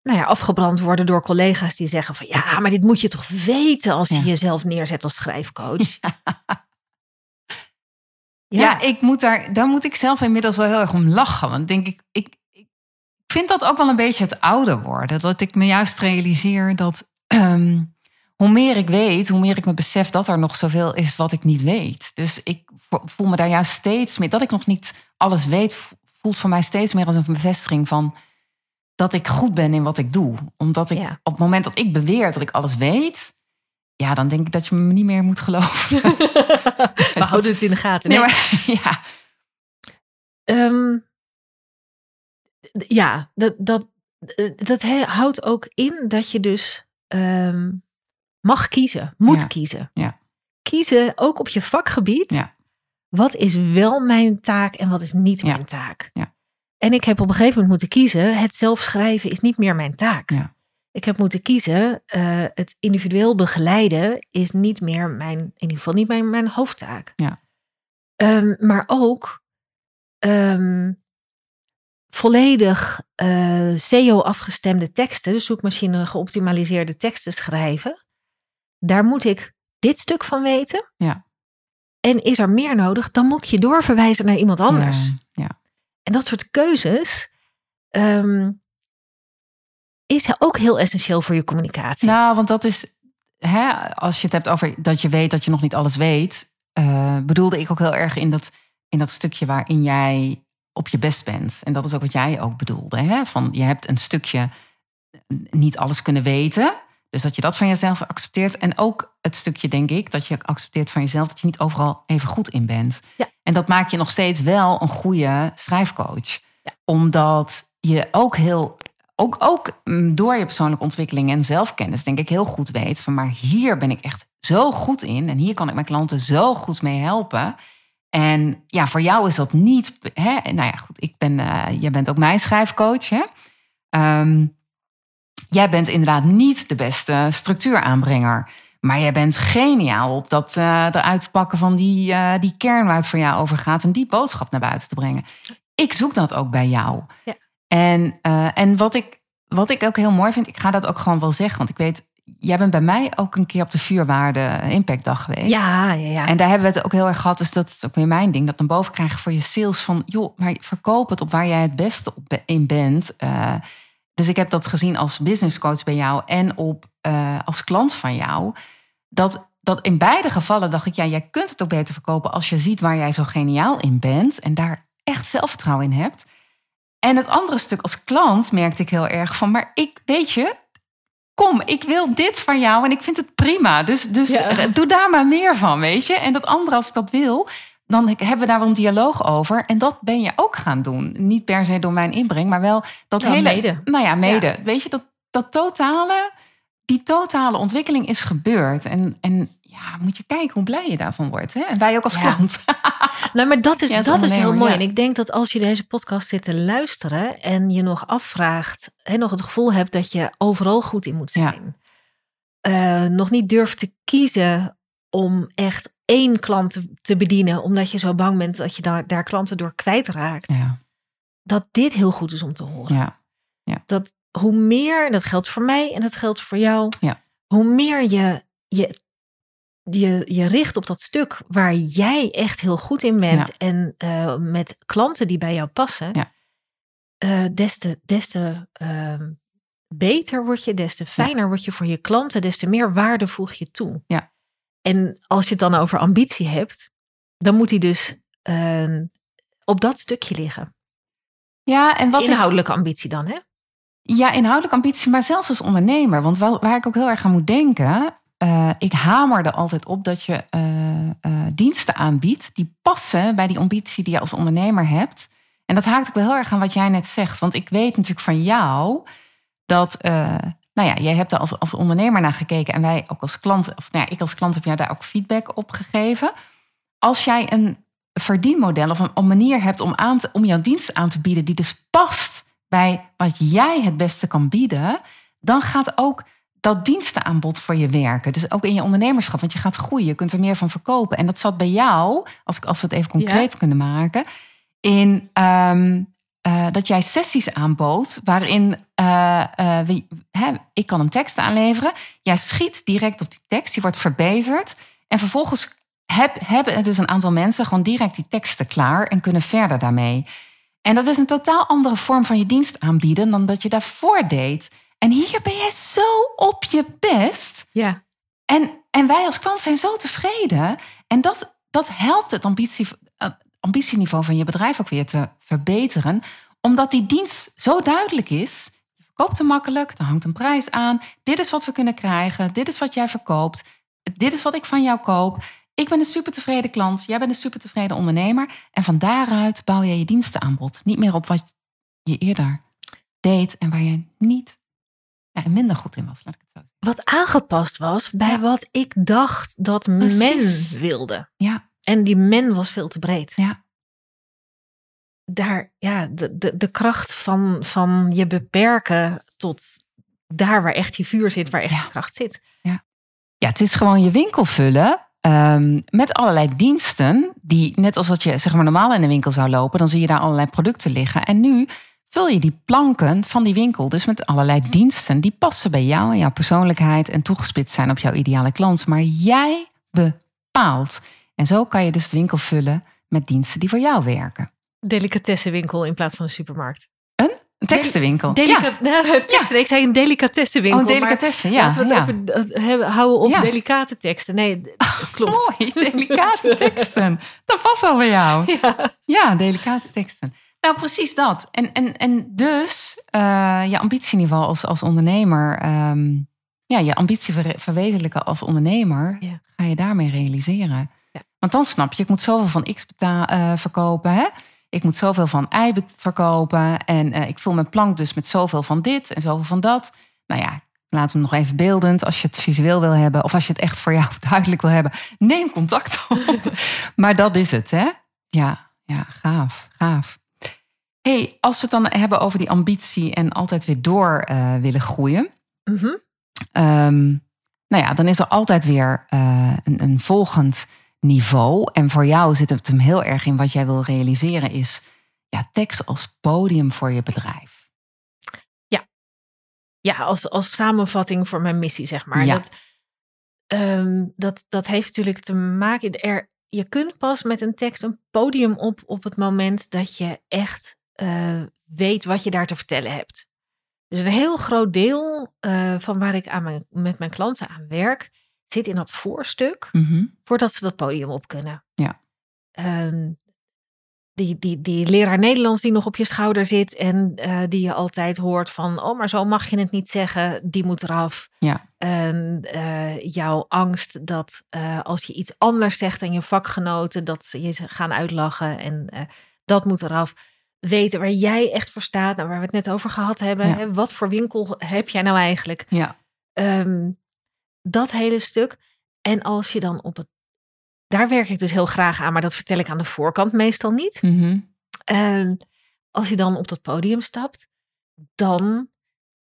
afgebrand worden door collega's die zeggen van... ja, maar dit moet je toch weten als je jezelf neerzet als schrijfcoach. Ja, daar moet ik zelf inmiddels wel heel erg om lachen. Want denk ik vind dat ook wel een beetje het ouder worden. Dat ik me juist realiseer dat hoe meer ik weet... hoe meer ik me besef dat er nog zoveel is wat ik niet weet. Dus ik voel me daar juist steeds meer... dat ik nog niet alles weet... voelt voor mij steeds meer als een bevestiging van... dat ik goed ben in wat ik doe. Omdat ik op het moment dat ik beweer dat ik alles weet... ja, dan denk ik dat je me niet meer moet geloven. We houden het in de gaten. Nee, maar, ja, dat houdt ook in dat je dus mag kiezen, moet kiezen. Ja. Kiezen ook op je vakgebied. Ja. Wat is wel mijn taak en wat is niet mijn taak? Ja. En ik heb op een gegeven moment moeten kiezen. Het zelf schrijven is niet meer mijn taak. Ja. Ik heb moeten kiezen. Het individueel begeleiden is niet meer in ieder geval niet mijn hoofdtaak. Ja. Maar ook... volledig SEO-afgestemde teksten, dus zoekmachine geoptimaliseerde teksten schrijven. Daar moet ik dit stuk van weten. Ja. En is er meer nodig, dan moet ik je doorverwijzen naar iemand anders. Ja. En dat soort keuzes is ook heel essentieel voor je communicatie. Nou, want dat is, als je het hebt over dat je weet dat je nog niet alles weet, bedoelde ik ook heel erg in dat stukje waarin jij op je best bent. En dat is ook wat jij ook bedoelde. Van, je hebt een stukje niet alles kunnen weten. Dus dat je dat van jezelf accepteert. En ook het stukje, denk ik, dat je accepteert van jezelf dat je niet overal even goed in bent. Ja. En dat maakt je nog steeds wel een goede schrijfcoach. Ja. Omdat je ook ook door je persoonlijke ontwikkeling en zelfkennis, denk ik, heel goed weet van, maar hier ben ik echt zo goed in. En hier kan ik mijn klanten zo goed mee helpen. En ja, voor jou is dat niet. Nou ja, goed, jij bent ook mijn schrijfcoach. Hè? Jij bent inderdaad niet de beste structuuraanbrenger. Maar jij bent geniaal op dat eruit pakken van die kern waar het voor jou over gaat. En die boodschap naar buiten te brengen. Ik zoek dat ook bij jou. Ja. En wat ik ook heel mooi vind, ik ga dat ook gewoon wel zeggen. Want ik weet, jij bent bij mij ook een keer op de Vuurwaarde Impactdag geweest. Ja. En daar hebben we het ook heel erg gehad. Dus dat is ook weer mijn ding. Dat dan boven krijgen voor je sales van, joh, maar verkoop het op waar jij het beste in bent. Dus ik heb dat gezien als businesscoach bij jou en als klant van jou. Dat in beide gevallen dacht ik, ja, jij kunt het ook beter verkopen als je ziet waar jij zo geniaal in bent en daar echt zelfvertrouwen in hebt. En het andere stuk als klant merkte ik heel erg van, maar ik wil dit van jou en ik vind het prima. Dus ja. Doe daar maar meer van, weet je. En dat andere, als ik dat wil, dan hebben we daar wel een dialoog over. En dat ben je ook gaan doen. Niet per se door mijn inbreng, maar wel dat hele... Mede. Nou ja, mede. Ja. Weet je, die totale ontwikkeling is gebeurd. En ja, moet je kijken hoe blij je daarvan wordt. Hè? En wij ook als klant. Nou, maar dat is heel mooi. Ja. En ik denk dat als je deze podcast zit te luisteren en je nog afvraagt, nog het gevoel hebt dat je overal goed in moet zijn. Ja. Nog niet durft te kiezen om echt één klant te bedienen, omdat je zo bang bent dat je daar klanten door kwijtraakt. Ja. Dat dit heel goed is om te horen. Ja. Ja. Dat hoe meer, dat geldt voor mij en dat geldt voor jou. Ja. Hoe meer je richt op dat stuk waar jij echt heel goed in bent. Ja. En met klanten die bij jou passen. Ja. Des te beter word je, des te fijner word je voor je klanten. Des te meer waarde voeg je toe. Ja. En als je het dan over ambitie hebt, dan moet die dus op dat stukje liggen. Ja, en wat inhoudelijke ambitie dan, hè? Ja, inhoudelijke ambitie, maar zelfs als ondernemer. Want waar ik ook heel erg aan moet denken, ik hamerde altijd op dat je diensten aanbiedt die passen bij die ambitie die je als ondernemer hebt. En dat haakt ook wel heel erg aan wat jij net zegt. Want ik weet natuurlijk van jou dat... Nou ja, jij hebt daar als ondernemer naar gekeken en wij ook als klant, of nou ja, ik als klant heb jou daar ook feedback op gegeven. Als jij een verdienmodel of een manier hebt om jouw dienst aan te bieden die dus past bij wat jij het beste kan bieden, dan gaat ook dat dienstenaanbod voor je werken. Dus ook in je ondernemerschap, want je gaat groeien, je kunt er meer van verkopen. En dat zat bij jou, als we het even concreet kunnen maken, in dat jij sessies aanbood waarin ik kan een tekst aanleveren. Jij schiet direct op die tekst, die wordt verbeterd. En vervolgens hebben er dus een aantal mensen gewoon direct die teksten klaar en kunnen verder daarmee. En dat is een totaal andere vorm van je dienst aanbieden dan dat je daarvoor deed. En hier ben jij zo op je best. Ja. En wij als klant zijn zo tevreden. En dat helpt het ambitieniveau van je bedrijf ook weer te verbeteren. Omdat die dienst zo duidelijk is. Je verkoopt hem makkelijk, er hangt een prijs aan. Dit is wat we kunnen krijgen. Dit is wat jij verkoopt. Dit is wat ik van jou koop. Ik ben een super tevreden klant. Jij bent een super tevreden ondernemer. En van daaruit bouw je dienstenaanbod. Niet meer op wat je eerder deed en waar je niet minder goed in was. Laat ik het zo zeggen. Wat aangepast was bij wat ik dacht dat men wilde. Ja. En die men was veel te breed. Ja. Daar, de kracht van je beperken tot daar waar echt je vuur zit, waar echt de kracht zit. Ja. Ja, het is gewoon je winkel vullen met allerlei diensten die, net als dat je zeg maar normaal in de winkel zou lopen, dan zie je daar allerlei producten liggen. En nu vul je die planken van die winkel dus met allerlei diensten die passen bij jou en jouw persoonlijkheid en toegespitst zijn op jouw ideale klant. Maar jij bepaalt. En zo kan je dus de winkel vullen met diensten die voor jou werken. Delicatessenwinkel in plaats van een supermarkt. Een tekstenwinkel. Ja. Ik zei een delicatessenwinkel. Oh, delicatessen, maar ja. Laten we het even houden op delicate teksten. Nee, klopt. Oh, mooi, delicate teksten. Dat past al bij jou. Ja, delicate teksten. Nou, precies dat. En dus je ambitieniveau als ondernemer... je ambitie verwezenlijken als ondernemer... Ja. Ga je daarmee realiseren. Ja. Want dan snap je, ik moet zoveel van X verkopen... hè? Ik moet zoveel van Y verkopen. En ik vul mijn plank dus met zoveel van dit en zoveel van dat. Nou ja, laten we nog even beeldend. Als je het visueel wil hebben of als je het echt voor jou duidelijk wil hebben. Neem contact op. Maar dat is het, hè? Ja, gaaf. Hey, als we het dan hebben over die ambitie en altijd weer door willen groeien. Mm-hmm. Dan is er altijd weer een volgend... niveau. En voor jou zit het hem heel erg in wat jij wil realiseren is... ja, tekst als podium voor je bedrijf. Ja, als samenvatting voor mijn missie, zeg maar. Ja. Dat heeft natuurlijk te maken... je kunt pas met een tekst een podium op het moment dat je echt weet wat je daar te vertellen hebt. Dus een heel groot deel van waar ik met mijn klanten aan werk... zit in dat voorstuk, mm-hmm. voordat ze dat podium op kunnen. Ja. Die leraar Nederlands die nog op je schouder zit... en die je altijd hoort van... oh, maar zo mag je het niet zeggen, die moet eraf. Ja. Jouw angst dat als je iets anders zegt dan je vakgenoten... dat ze je gaan uitlachen en dat moet eraf. Weten waar jij echt voor staat, waar we het net over gehad hebben. Ja. Hè? Wat voor winkel heb jij nou eigenlijk? Ja. Dat hele stuk. En als je dan daar werk ik dus heel graag aan, maar dat vertel ik aan de voorkant meestal niet. Mm-hmm. Als je dan op dat podium stapt, dan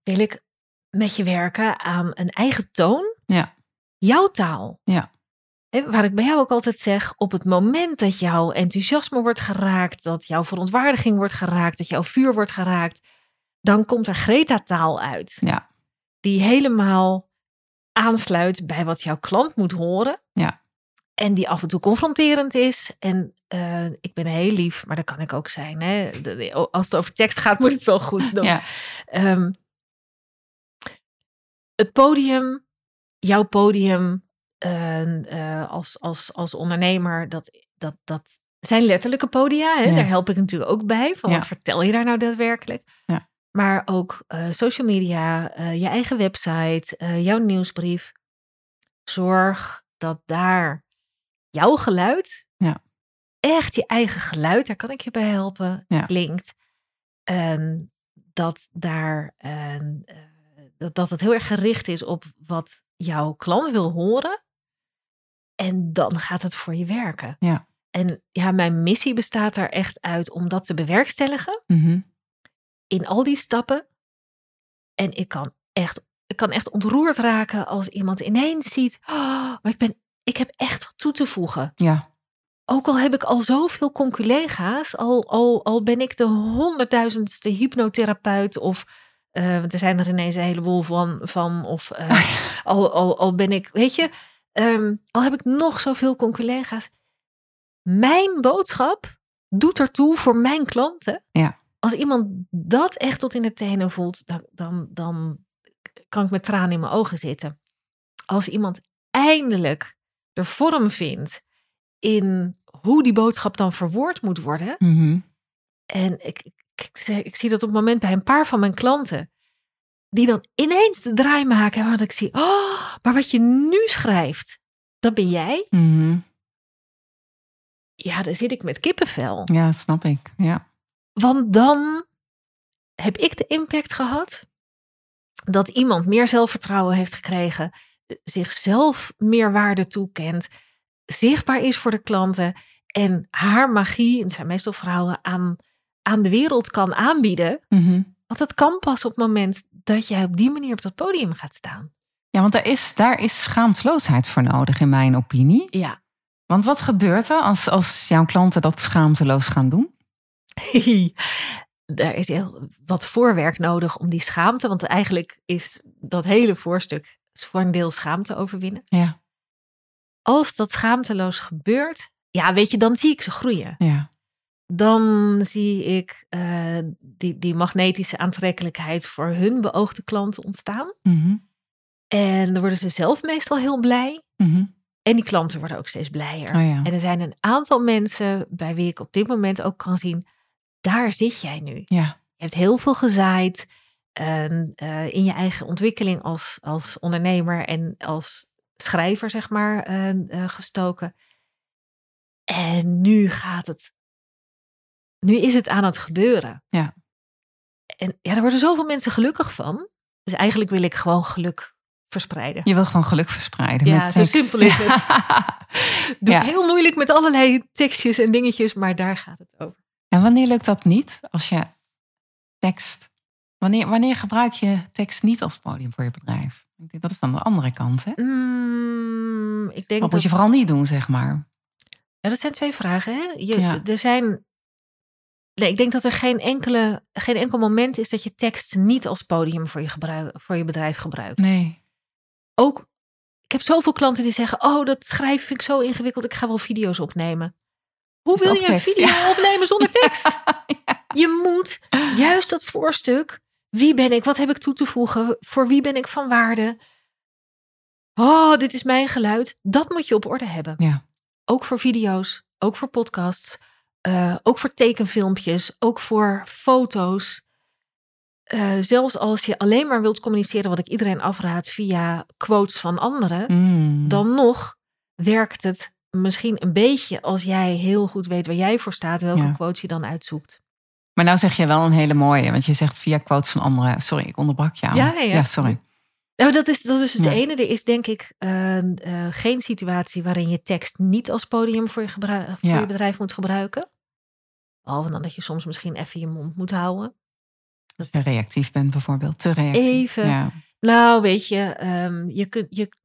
wil ik met je werken aan een eigen toon. Ja. Jouw taal. Ja. Waar ik bij jou ook altijd zeg, op het moment dat jouw enthousiasme wordt geraakt, dat jouw verontwaardiging wordt geraakt, dat jouw vuur wordt geraakt, dan komt er Greta-taal uit. Ja. Die helemaal... aansluit bij wat jouw klant moet horen. Ja. En die af en toe confronterend is. En ik ben heel lief, maar dat kan ik ook zijn. Hè? Als het over tekst gaat, moet het wel goed doen. Ja. Het podium, jouw podium als ondernemer... Dat zijn letterlijke podia. Hè? Ja. Daar help ik natuurlijk ook bij. Van wat vertel je daar nou daadwerkelijk? Ja. Maar ook social media, je eigen website, jouw nieuwsbrief. Zorg dat daar jouw geluid, echt je eigen geluid, daar kan ik je bij helpen, klinkt. Dat het heel erg gericht is op wat jouw klant wil horen. En dan gaat het voor je werken. Ja. En ja, mijn missie bestaat er echt uit om dat te bewerkstelligen. Mm-hmm. In al die stappen. En ik kan echt ontroerd raken als iemand ineens ziet... oh, maar ik heb echt wat toe te voegen. Ja. Ook al heb ik al zoveel conculega's... al ben ik de 100.000ste hypnotherapeut... of er zijn er ineens een heleboel van of al ben ik... weet je, al heb ik nog zoveel conculega's. Mijn boodschap doet ertoe voor mijn klanten... Ja. Als iemand dat echt tot in de tenen voelt, dan kan ik met tranen in mijn ogen zitten. Als iemand eindelijk de vorm vindt in hoe die boodschap dan verwoord moet worden. Mm-hmm. En ik zie dat op het moment bij een paar van mijn klanten. Die dan ineens de draai maken. En ik zie, maar wat je nu schrijft, dat ben jij. Mm-hmm. Ja, daar zit ik met kippenvel. Ja, snap ik, ja. Want dan heb ik de impact gehad dat iemand meer zelfvertrouwen heeft gekregen, zichzelf meer waarde toekent, zichtbaar is voor de klanten en haar magie, het zijn meestal vrouwen, aan de wereld kan aanbieden. Mm-hmm. Want dat kan pas op het moment dat jij op die manier op dat podium gaat staan. Ja, want daar is schaamteloosheid voor nodig in mijn opinie. Ja. Want wat gebeurt er als jouw klanten dat schaamteloos gaan doen? Daar is heel wat voorwerk nodig om die schaamte. Want eigenlijk is dat hele voorstuk voor een deel schaamte overwinnen. Ja. Als dat schaamteloos gebeurt, ja, weet je, dan zie ik ze groeien. Ja. Dan zie ik die magnetische aantrekkelijkheid voor hun beoogde klanten ontstaan. Mm-hmm. En dan worden ze zelf meestal heel blij. Mm-hmm. En die klanten worden ook steeds blijer. Oh ja. En er zijn een aantal mensen bij wie ik op dit moment ook kan zien... Daar zit jij nu. Ja. Je hebt heel veel gezaaid in je eigen ontwikkeling als ondernemer en als schrijver, zeg maar, gestoken. En nu gaat het. Nu is het aan het gebeuren. Ja. En ja, er worden zoveel mensen gelukkig van. Dus eigenlijk wil ik gewoon geluk verspreiden. Je wil gewoon geluk verspreiden. Ja, met zo simpel is het. Doe ik heel moeilijk met allerlei tekstjes en dingetjes, maar daar gaat het over. En wanneer lukt dat niet? Als je tekst... Wanneer gebruik je tekst niet als podium voor je bedrijf? Ik denk, dat is dan de andere kant, hè? Ik denk wat moet je vooral niet doen, zeg maar? Ja, dat zijn twee vragen, hè? Er zijn... Nee, ik denk dat er geen enkel moment is... dat je tekst niet als podium voor je bedrijf gebruikt. Nee. Ook... Ik heb zoveel klanten die zeggen... Oh, dat schrijven vind ik zo ingewikkeld. Ik ga wel video's opnemen. Hoe wil je een video opnemen zonder tekst? Ja. Je moet juist dat voorstuk. Wie ben ik? Wat heb ik toe te voegen? Voor wie ben ik van waarde? Oh, dit is mijn geluid. Dat moet je op orde hebben. Ja. Ook voor video's. Ook voor podcasts. Ook voor tekenfilmpjes. Ook voor foto's. Zelfs als je alleen maar wilt communiceren... wat ik iedereen afraad via quotes van anderen... Dan nog werkt het... Misschien een beetje als jij heel goed weet waar jij voor staat, welke quote je dan uitzoekt. Maar nou zeg je wel een hele mooie, want je zegt via quotes van anderen. Sorry, ik onderbrak jou. Ja, sorry. Nou, dat is het ene. Er is denk ik geen situatie waarin je tekst niet als podium voor je bedrijf moet gebruiken. Behalve dan dat je soms misschien even je mond moet houden. Dat je reactief bent bijvoorbeeld. Te reactief. Even. Ja. Nou, weet je,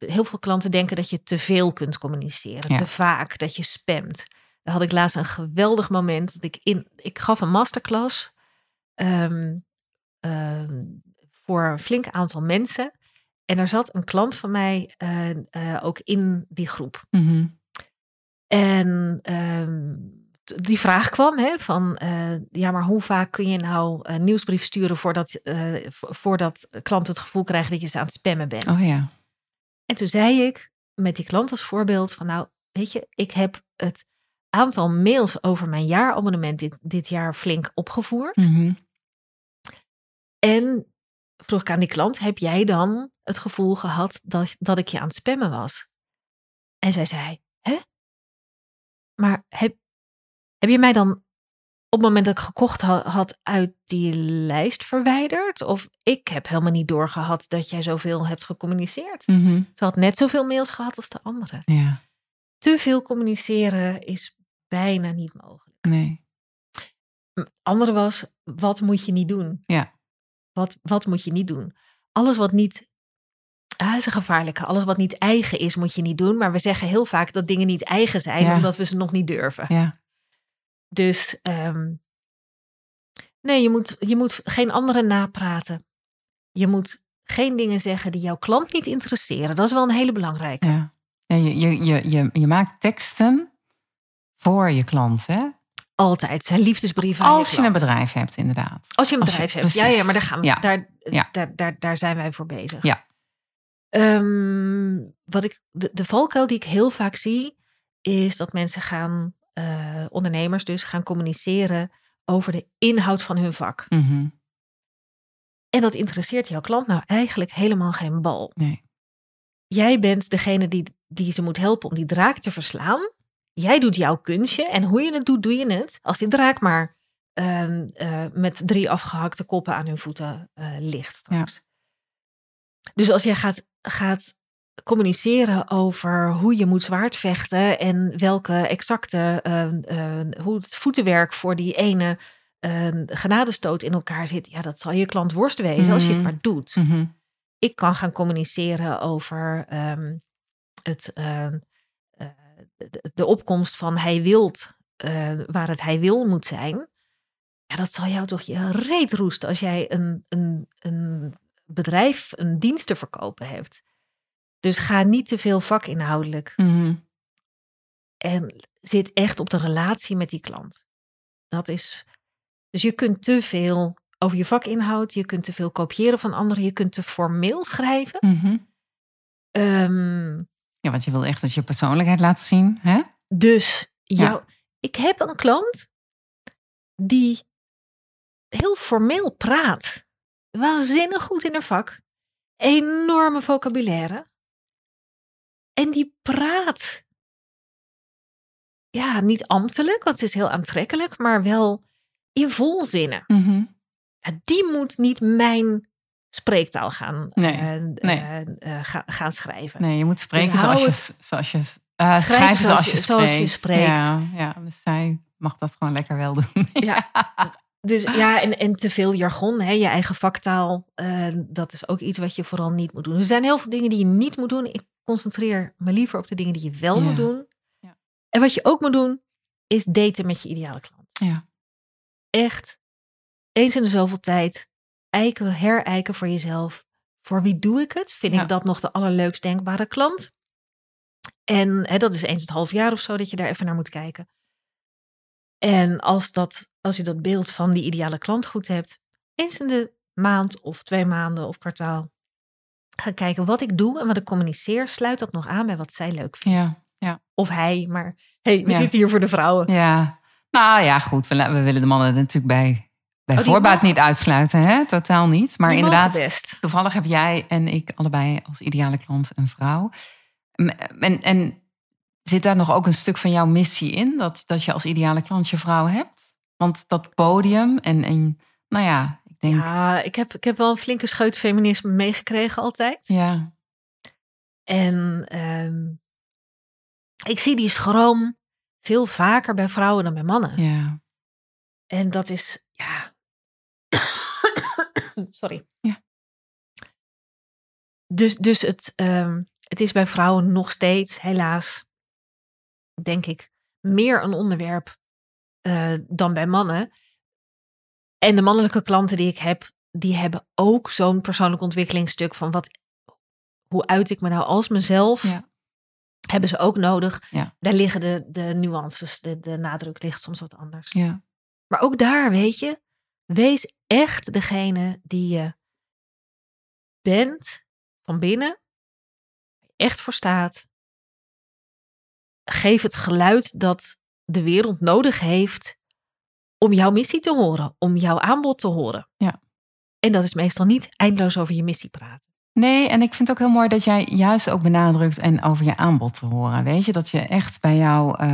heel veel klanten denken dat je te veel kunt communiceren. Ja. Te vaak, dat je spamt. Daar had ik laatst een geweldig moment. Dat ik gaf een masterclass voor een flink aantal mensen. En er zat een klant van mij ook in die groep. Mm-hmm. En die vraag kwam van... ja, maar hoe vaak kun je nou een nieuwsbrief sturen... voordat klanten het gevoel krijgen dat je ze aan het spammen bent? Oh ja. En toen zei ik met die klant als voorbeeld van... nou, weet je, ik heb het aantal mails over mijn jaarabonnement... dit jaar flink opgevoerd. Mm-hmm. En vroeg ik aan die klant... heb jij dan het gevoel gehad dat ik je aan het spammen was? En zij zei... hè? Maar heb je mij dan op het moment dat ik gekocht had uit die lijst verwijderd? Of ik heb helemaal niet doorgehad dat jij zoveel hebt gecommuniceerd. Mm-hmm. Ze had net zoveel mails gehad als de anderen. Ja. Te veel communiceren is bijna niet mogelijk. Nee. Andere was, wat moet je niet doen? Ja. Wat moet je niet doen? Alles wat niet... Dat is een gevaarlijke. Alles wat niet eigen is, moet je niet doen. Maar we zeggen heel vaak dat dingen niet eigen zijn... omdat we ze nog niet durven. Ja. Dus nee, je moet geen anderen napraten. Je moet geen dingen zeggen die jouw klant niet interesseren. Dat is wel een hele belangrijke. Ja. Ja, je maakt teksten voor je klant, hè? Altijd, zijn liefdesbrieven aan je klant. Als je een bedrijf hebt, inderdaad. Als je een bedrijf hebt, precies. Ja, maar daar gaan we, ja. Daar zijn wij voor bezig. Ja. De valkuil die ik heel vaak zie, is dat mensen gaan... ondernemers dus gaan communiceren over de inhoud van hun vak. Mm-hmm. En dat interesseert jouw klant nou eigenlijk helemaal geen bal. Nee. Jij bent degene die ze moet helpen om die draak te verslaan. Jij doet jouw kunstje en hoe je het doet, doe je het. Als die draak maar met 3 afgehakte koppen aan hun voeten ligt straks. Ja. Dus als jij gaat communiceren over hoe je moet zwaardvechten... en welke exacte... hoe het voetenwerk voor die ene genadestoot in elkaar zit... ja, dat zal je klant worst wezen als je het maar doet. Mm-hmm. Ik kan gaan communiceren over de opkomst van hij wilt... waar het hij wil moet zijn... Ja, dat zal jou toch je reet roesten als jij een bedrijf, een dienst te verkopen hebt. Dus ga niet te veel vakinhoudelijk. Mm-hmm. En zit echt op de relatie met die klant. Dat is... Dus je kunt te veel over je vakinhoud. Je kunt te veel kopiëren van anderen. Je kunt te formeel schrijven. Mm-hmm. Ja, want je wil echt dat je persoonlijkheid laat zien. Hè? Dus ik heb een klant die heel formeel praat. Waanzinnig goed in haar vak. Enorme vocabulaire. En die praat. Ja, niet ambtelijk, want het is heel aantrekkelijk. Maar wel in volzinnen. Mm-hmm. Ja, die moet niet mijn spreektaal gaan schrijven. Nee, je moet spreken dus zoals je spreekt. Ja, dus zij mag dat gewoon lekker wel doen. Ja. Dus ja, en te veel jargon, hè, je eigen vaktaal. Dat is ook iets wat je vooral niet moet doen. Er zijn heel veel dingen die je niet moet doen. Ik concentreer me liever op de dingen die je wel moet doen. Ja. En wat je ook moet doen, is daten met je ideale klant. Ja. Echt, eens in de zoveel tijd, herijken voor jezelf. Voor wie doe ik het? Vind ik dat nog de allerleukst denkbare klant? En hè, dat is eens het half jaar of zo dat je daar even naar moet kijken. En als je dat beeld van die ideale klant goed hebt, eens in de maand of 2 maanden of kwartaal, ga kijken wat ik doe en wat ik communiceer. Sluit dat nog aan bij wat zij leuk vindt. Ja, ja. Of hij, maar hey, we zitten hier voor de vrouwen. Ja. Nou ja, goed, we willen de mannen er natuurlijk bij voorbaat niet uitsluiten, hè? Totaal niet. Maar inderdaad, toevallig heb jij en ik allebei als ideale klant een vrouw. En zit daar nog ook een stuk van jouw missie in? Dat je als ideale klant je vrouw hebt? Want dat podium en nou ja, ik denk... Ja, ik heb wel een flinke scheut feminisme meegekregen altijd. Ja. En ik zie die schroom veel vaker bij vrouwen dan bij mannen. Ja. En dat is... Ja. Sorry. Ja. Dus het is bij vrouwen nog steeds, helaas, denk ik, meer een onderwerp dan bij mannen. En de mannelijke klanten die ik heb, die hebben ook zo'n persoonlijk ontwikkelingsstuk van hoe uit ik me nou als mezelf, hebben ze ook nodig. Ja. Daar liggen de nuances, de nadruk ligt soms wat anders. Ja. Maar ook daar, weet je, wees echt degene die je bent van binnen, echt voor staat. Geef het geluid dat de wereld nodig heeft om jouw missie te horen, om jouw aanbod te horen. Ja. En dat is meestal niet eindeloos over je missie praten. Nee, en ik vind het ook heel mooi dat jij juist ook benadrukt en over je aanbod te horen. Weet je, dat je echt bij jou...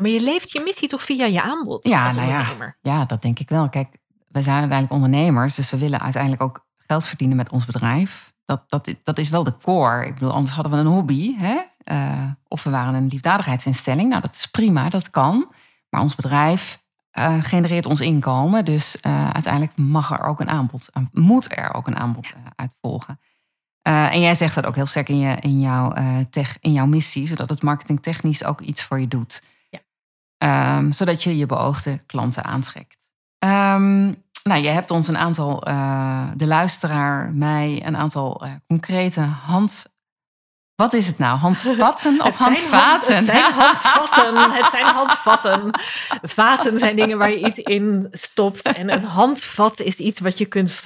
Maar je leeft je missie toch via je aanbod als ondernemer? Ja, dat denk ik wel. Kijk, we zijn uiteindelijk ondernemers, dus we willen uiteindelijk ook geld verdienen met ons bedrijf. Dat is wel de core. Ik bedoel, anders hadden we een hobby, hè? Of we waren een liefdadigheidsinstelling. Nou, dat is prima, dat kan. Maar ons bedrijf genereert ons inkomen. Dus uiteindelijk moet er ook een aanbod uit volgen. En jij zegt dat ook heel sterk in jouw missie, zodat het marketingtechnisch ook iets voor je doet. Zodat je je beoogde klanten aantrekt. Nou, je hebt ons een aantal, de luisteraar, mij, een aantal concrete Wat is het nou? Handvatten of handvaten? Het zijn handvatten. Vaten zijn dingen waar je iets in stopt. En een handvat is iets wat je kunt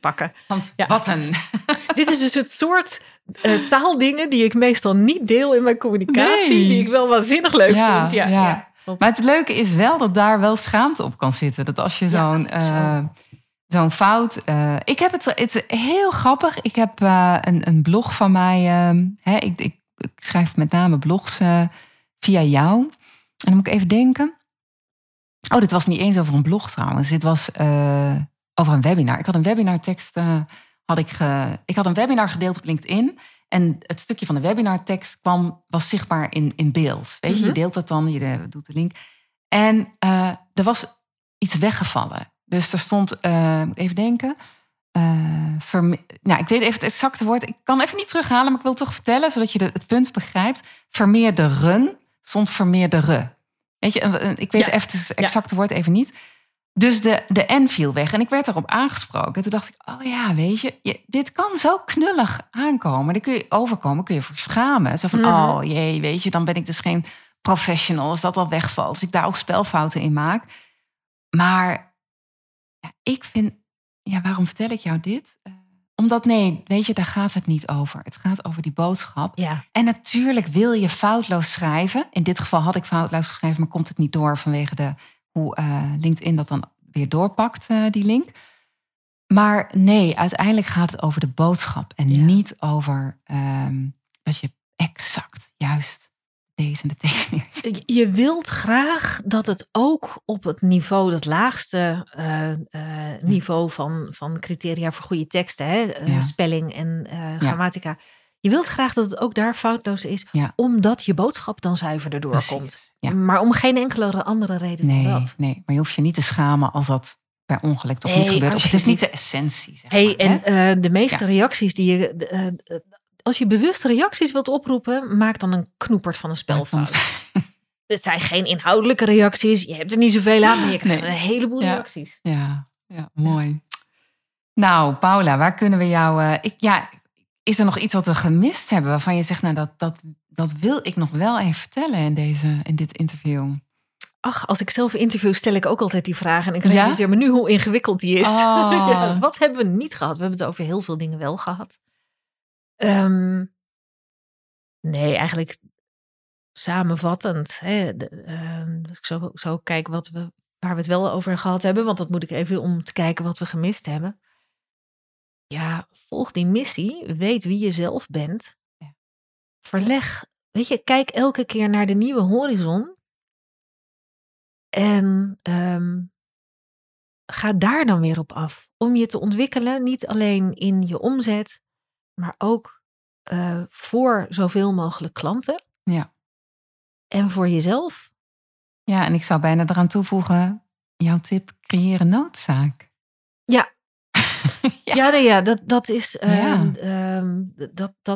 pakken. Handvatten. Ja. Dit is dus het soort taaldingen die ik meestal niet deel in mijn communicatie. Nee. Die ik wel waanzinnig leuk vind. Ja. Maar het leuke is wel dat daar wel schaamte op kan zitten. Dat als je zo'n fout... het is heel grappig. Ik heb een blog van mij... Ik schrijf met name blogs via jou. En dan moet ik even denken. Oh, dit was niet eens over een blog trouwens. Dit was over een webinar. Ik had een webinartekst... Ik had een webinar gedeeld op LinkedIn. En het stukje van de webinartekst was zichtbaar in beeld. Weet je, je deelt dat dan, je doet de link. En er was iets weggevallen. Dus er stond, even denken... ik weet even het exacte woord. Ik kan even niet terughalen, maar ik wil toch vertellen... zodat je het punt begrijpt. Vermeerderen stond vermeerderen. Weet je, ik weet even het exacte woord even niet... Dus de N viel weg en ik werd erop aangesproken. Toen dacht ik, oh ja, weet je, dit kan zo knullig aankomen. Dan kun je overkomen, kun je voor schamen. Zo van, oh jee, weet je, dan ben ik dus geen professional als dat al wegvalt. Als ik daar ook spelfouten in maak. Maar ja, ik vind, ja, waarom vertel ik jou dit? Omdat, nee, weet je, daar gaat het niet over. Het gaat over die boodschap. Ja. En natuurlijk wil je foutloos schrijven. In dit geval had ik foutloos geschreven, maar komt het niet door vanwege de... hoe LinkedIn dat dan weer doorpakt, die link. Maar nee, uiteindelijk gaat het over de boodschap. En niet over dat je exact juist deze en de tekst. Je wilt graag dat het ook op het niveau, dat laagste niveau van criteria voor goede teksten, hè? Spelling en grammatica. Je wilt graag dat het ook daar foutloos is, omdat je boodschap dan zuiverder doorkomt. Ja. Maar om geen enkele andere reden dan dat. Nee, maar je hoeft je niet te schamen als dat per ongeluk toch niet gebeurt. Of het is niet de essentie. Zeg maar, en de meeste reacties die je... als je bewust reacties wilt oproepen, maak dan een knoepert van een spelfout. Het zijn geen inhoudelijke reacties. Je hebt er niet zoveel aan, maar je krijgt een heleboel reacties. Ja, mooi. Nou, Paula, waar kunnen we jou... Is er nog iets wat we gemist hebben waarvan je zegt... nou, dat wil ik nog wel even vertellen in dit interview? Ach, als ik zelf interview stel ik ook altijd die vraag. En ik realiseer me nu hoe ingewikkeld die is. Oh. Ja, wat hebben we niet gehad? We hebben het over heel veel dingen wel gehad. Nee, eigenlijk samenvattend. Hè, als ik zo kijk waar we het wel over gehad hebben. Want dat moet ik even om te kijken wat we gemist hebben. Ja, volg die missie. Weet wie je zelf bent. Ja. Verleg. Weet je, kijk elke keer naar de nieuwe horizon. En ga daar dan weer op af. Om je te ontwikkelen. Niet alleen in je omzet. Maar ook voor zoveel mogelijk klanten. Ja. En voor jezelf. Ja, en ik zou bijna eraan toevoegen. Jouw tip, creëren noodzaak. Ja. Dat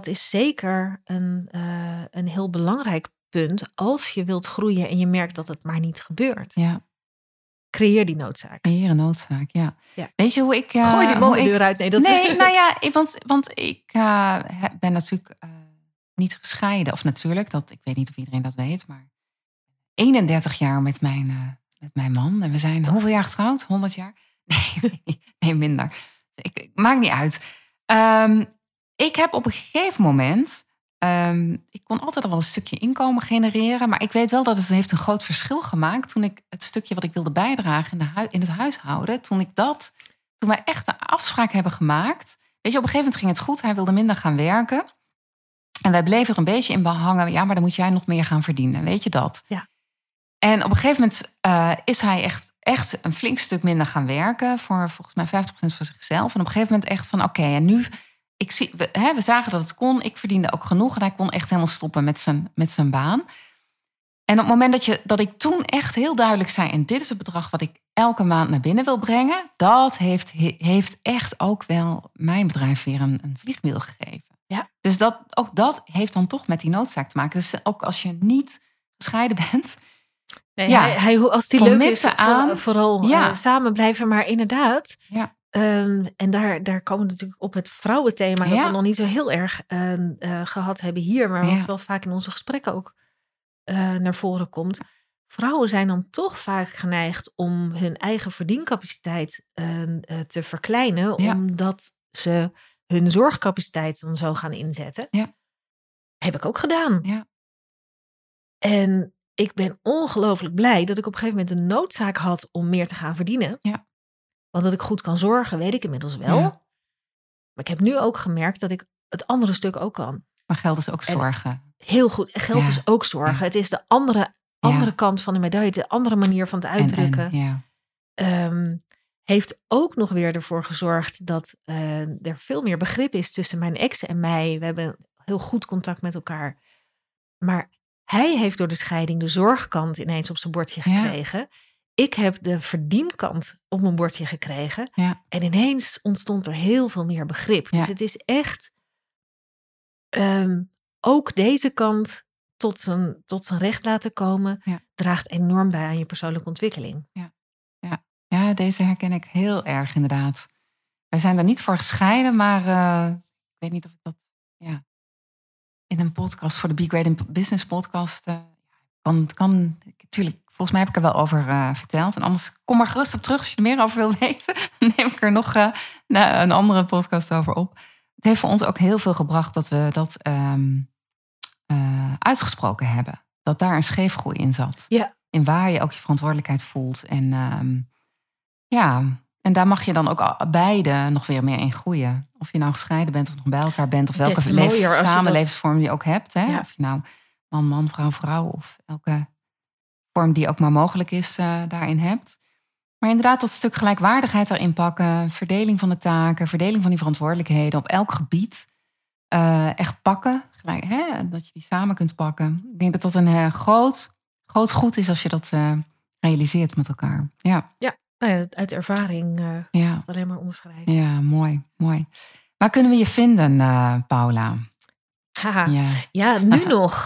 is zeker een heel belangrijk punt als je wilt groeien en je merkt dat het maar niet gebeurt. Ja. Creëer die noodzaak. Creëer een noodzaak, ja. Weet je hoe ik... Gooi die man de deur uit. Ik ben natuurlijk niet gescheiden. Of natuurlijk, ik weet niet of iedereen dat weet, maar 31 jaar met mijn man. En we zijn hoeveel jaar getrouwd? 100 jaar? Nee, minder. Ik maakt niet uit. Ik heb op een gegeven moment... ik kon altijd al wel een stukje inkomen genereren. Maar ik weet wel dat het heeft een groot verschil gemaakt... toen ik het stukje wat ik wilde bijdragen in het huishouden... toen wij echt een afspraak hebben gemaakt... Weet je, op een gegeven moment ging het goed. Hij wilde minder gaan werken. En wij bleven er een beetje in behangen. Ja, maar dan moet jij nog meer gaan verdienen. Weet je dat? Ja. En op een gegeven moment is hij echt een flink stuk minder gaan werken. Voor volgens mij 50% voor zichzelf. En op een gegeven moment echt van oké, en nu... We zagen dat het kon. Ik verdiende ook genoeg. En hij kon echt helemaal stoppen met zijn baan. En op het moment dat ik toen echt heel duidelijk zei... en dit is het bedrag wat ik elke maand naar binnen wil brengen... dat heeft echt ook wel mijn bedrijf weer een vliegwiel gegeven. Ja. Dus dat heeft dan toch met die noodzaak te maken. Dus ook als je niet gescheiden bent... Nee, ja. Hij, als die leuk is, vooral samen blijven. Maar inderdaad, en daar komen we natuurlijk op het vrouwenthema... dat we nog niet zo heel erg gehad hebben hier... maar wat wel vaak in onze gesprekken ook naar voren komt. Vrouwen zijn dan toch vaak geneigd om hun eigen verdiencapaciteit te verkleinen... omdat ze hun zorgcapaciteit dan zo gaan inzetten. Ja. Heb ik ook gedaan. Ja. En... ik ben ongelooflijk blij dat ik op een gegeven moment de noodzaak had om meer te gaan verdienen. Ja. Want dat ik goed kan zorgen, weet ik inmiddels wel. Ja. Maar ik heb nu ook gemerkt dat ik het andere stuk ook kan. Maar geld is ook zorgen. En heel goed. Geld is ook zorgen. Ja. Het is de andere kant van de medaille. De andere manier van het uitdrukken. Heeft ook nog weer ervoor gezorgd dat er veel meer begrip is tussen mijn ex en mij. We hebben heel goed contact met elkaar. Maar... hij heeft door de scheiding de zorgkant ineens op zijn bordje gekregen. Ja. Ik heb de verdienkant op mijn bordje gekregen. Ja. En ineens ontstond er heel veel meer begrip. Ja. Dus het is echt ook deze kant tot zijn recht laten komen. Ja. Draagt enorm bij aan je persoonlijke ontwikkeling. Ja, Deze herken ik heel erg inderdaad. Wij zijn er niet voor gescheiden, maar ik weet niet of ik dat in een podcast voor de Be Great in Business podcast kan. Tuurlijk, volgens mij heb ik er wel over verteld. En anders kom er gerust op terug als je er meer over wil weten. Dan neem ik er nog een andere podcast over op. Het heeft voor ons ook heel veel gebracht dat we dat uitgesproken hebben. Dat daar een scheefgroei in zat. Ja. In waar je ook je verantwoordelijkheid voelt. En en daar mag je dan ook beide nog weer meer in groeien. Of je nou gescheiden bent of nog bij elkaar bent. Of welke samenlevingsvorm je ook hebt. Hè? Ja. Of je nou man, man, vrouw, vrouw. Of elke vorm die ook maar mogelijk is daarin hebt. Maar inderdaad dat stuk gelijkwaardigheid daarin pakken. Verdeling van de taken. Verdeling van die verantwoordelijkheden op elk gebied. Echt pakken. Gelijk, hè? Dat je die samen kunt pakken. Ik denk dat dat een groot goed is als je dat realiseert met elkaar. Ja. Nou ja, uit ervaring dat alleen maar onderschrijven. Ja, mooi. Waar kunnen we je vinden, Paula? Haha. Ja,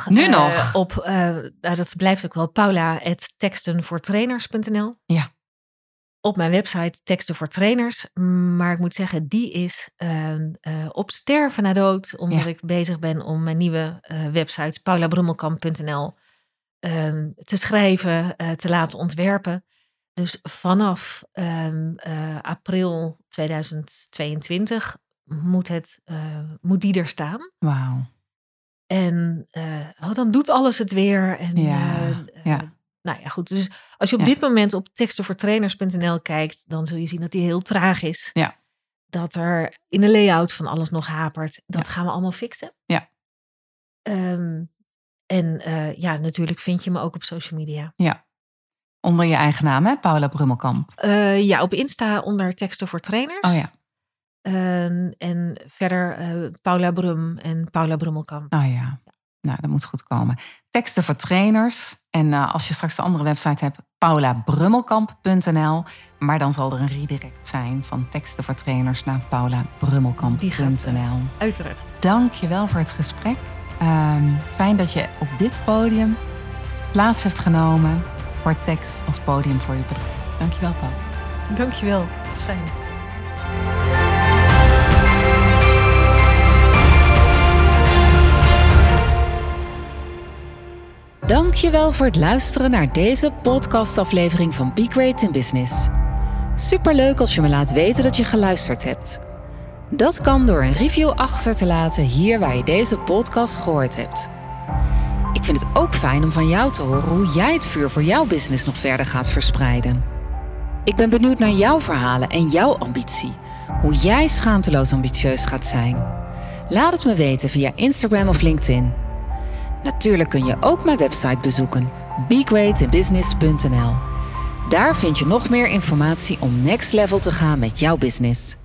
nu nog. Op, dat blijft ook wel, paula@tekstenfortrainers.nl. Ja. Op mijn website teksten voor trainers. Maar ik moet zeggen, die is op sterven na dood. Omdat ik bezig ben om mijn nieuwe website paulabrummelkamp.nl te schrijven, te laten ontwerpen. Dus vanaf april 2022 moet die er staan. Wauw. En dan doet alles het weer. En, nou ja, goed. Dus als je op dit moment op tekstenfortrainers.nl kijkt, dan zul je zien dat die heel traag is. Ja. Dat er in de layout van alles nog hapert. Dat gaan we allemaal fixen. Ja. Natuurlijk vind je me ook op social media. Ja. Onder je eigen naam, hè? Paula Brummelkamp. Op Insta onder teksten voor trainers. Oh ja. En verder Paula Brum en Paula Brummelkamp. Oh ja. Nou, dat moet goed komen. Teksten voor trainers. En als je straks de andere website hebt, paulabrummelkamp.nl. Maar dan zal er een redirect zijn van teksten voor trainers naar paulabrummelkamp.nl. Uiteraard. Dank je wel voor het gesprek. Fijn dat je op dit podium plaats hebt genomen voor tekst als podium voor je bedrijf. Dankjewel, Paul. Dankjewel, dat is fijn. Dankjewel voor het luisteren naar deze podcastaflevering van Be Great in Business. Superleuk als je me laat weten dat je geluisterd hebt. Dat kan door een review achter te laten hier waar je deze podcast gehoord hebt. Ik vind het ook fijn om van jou te horen hoe jij het vuur voor jouw business nog verder gaat verspreiden. Ik ben benieuwd naar jouw verhalen en jouw ambitie. Hoe jij schaamteloos ambitieus gaat zijn. Laat het me weten via Instagram of LinkedIn. Natuurlijk kun je ook mijn website bezoeken. bgreatinbusiness.nl. Daar vind je nog meer informatie om next level te gaan met jouw business.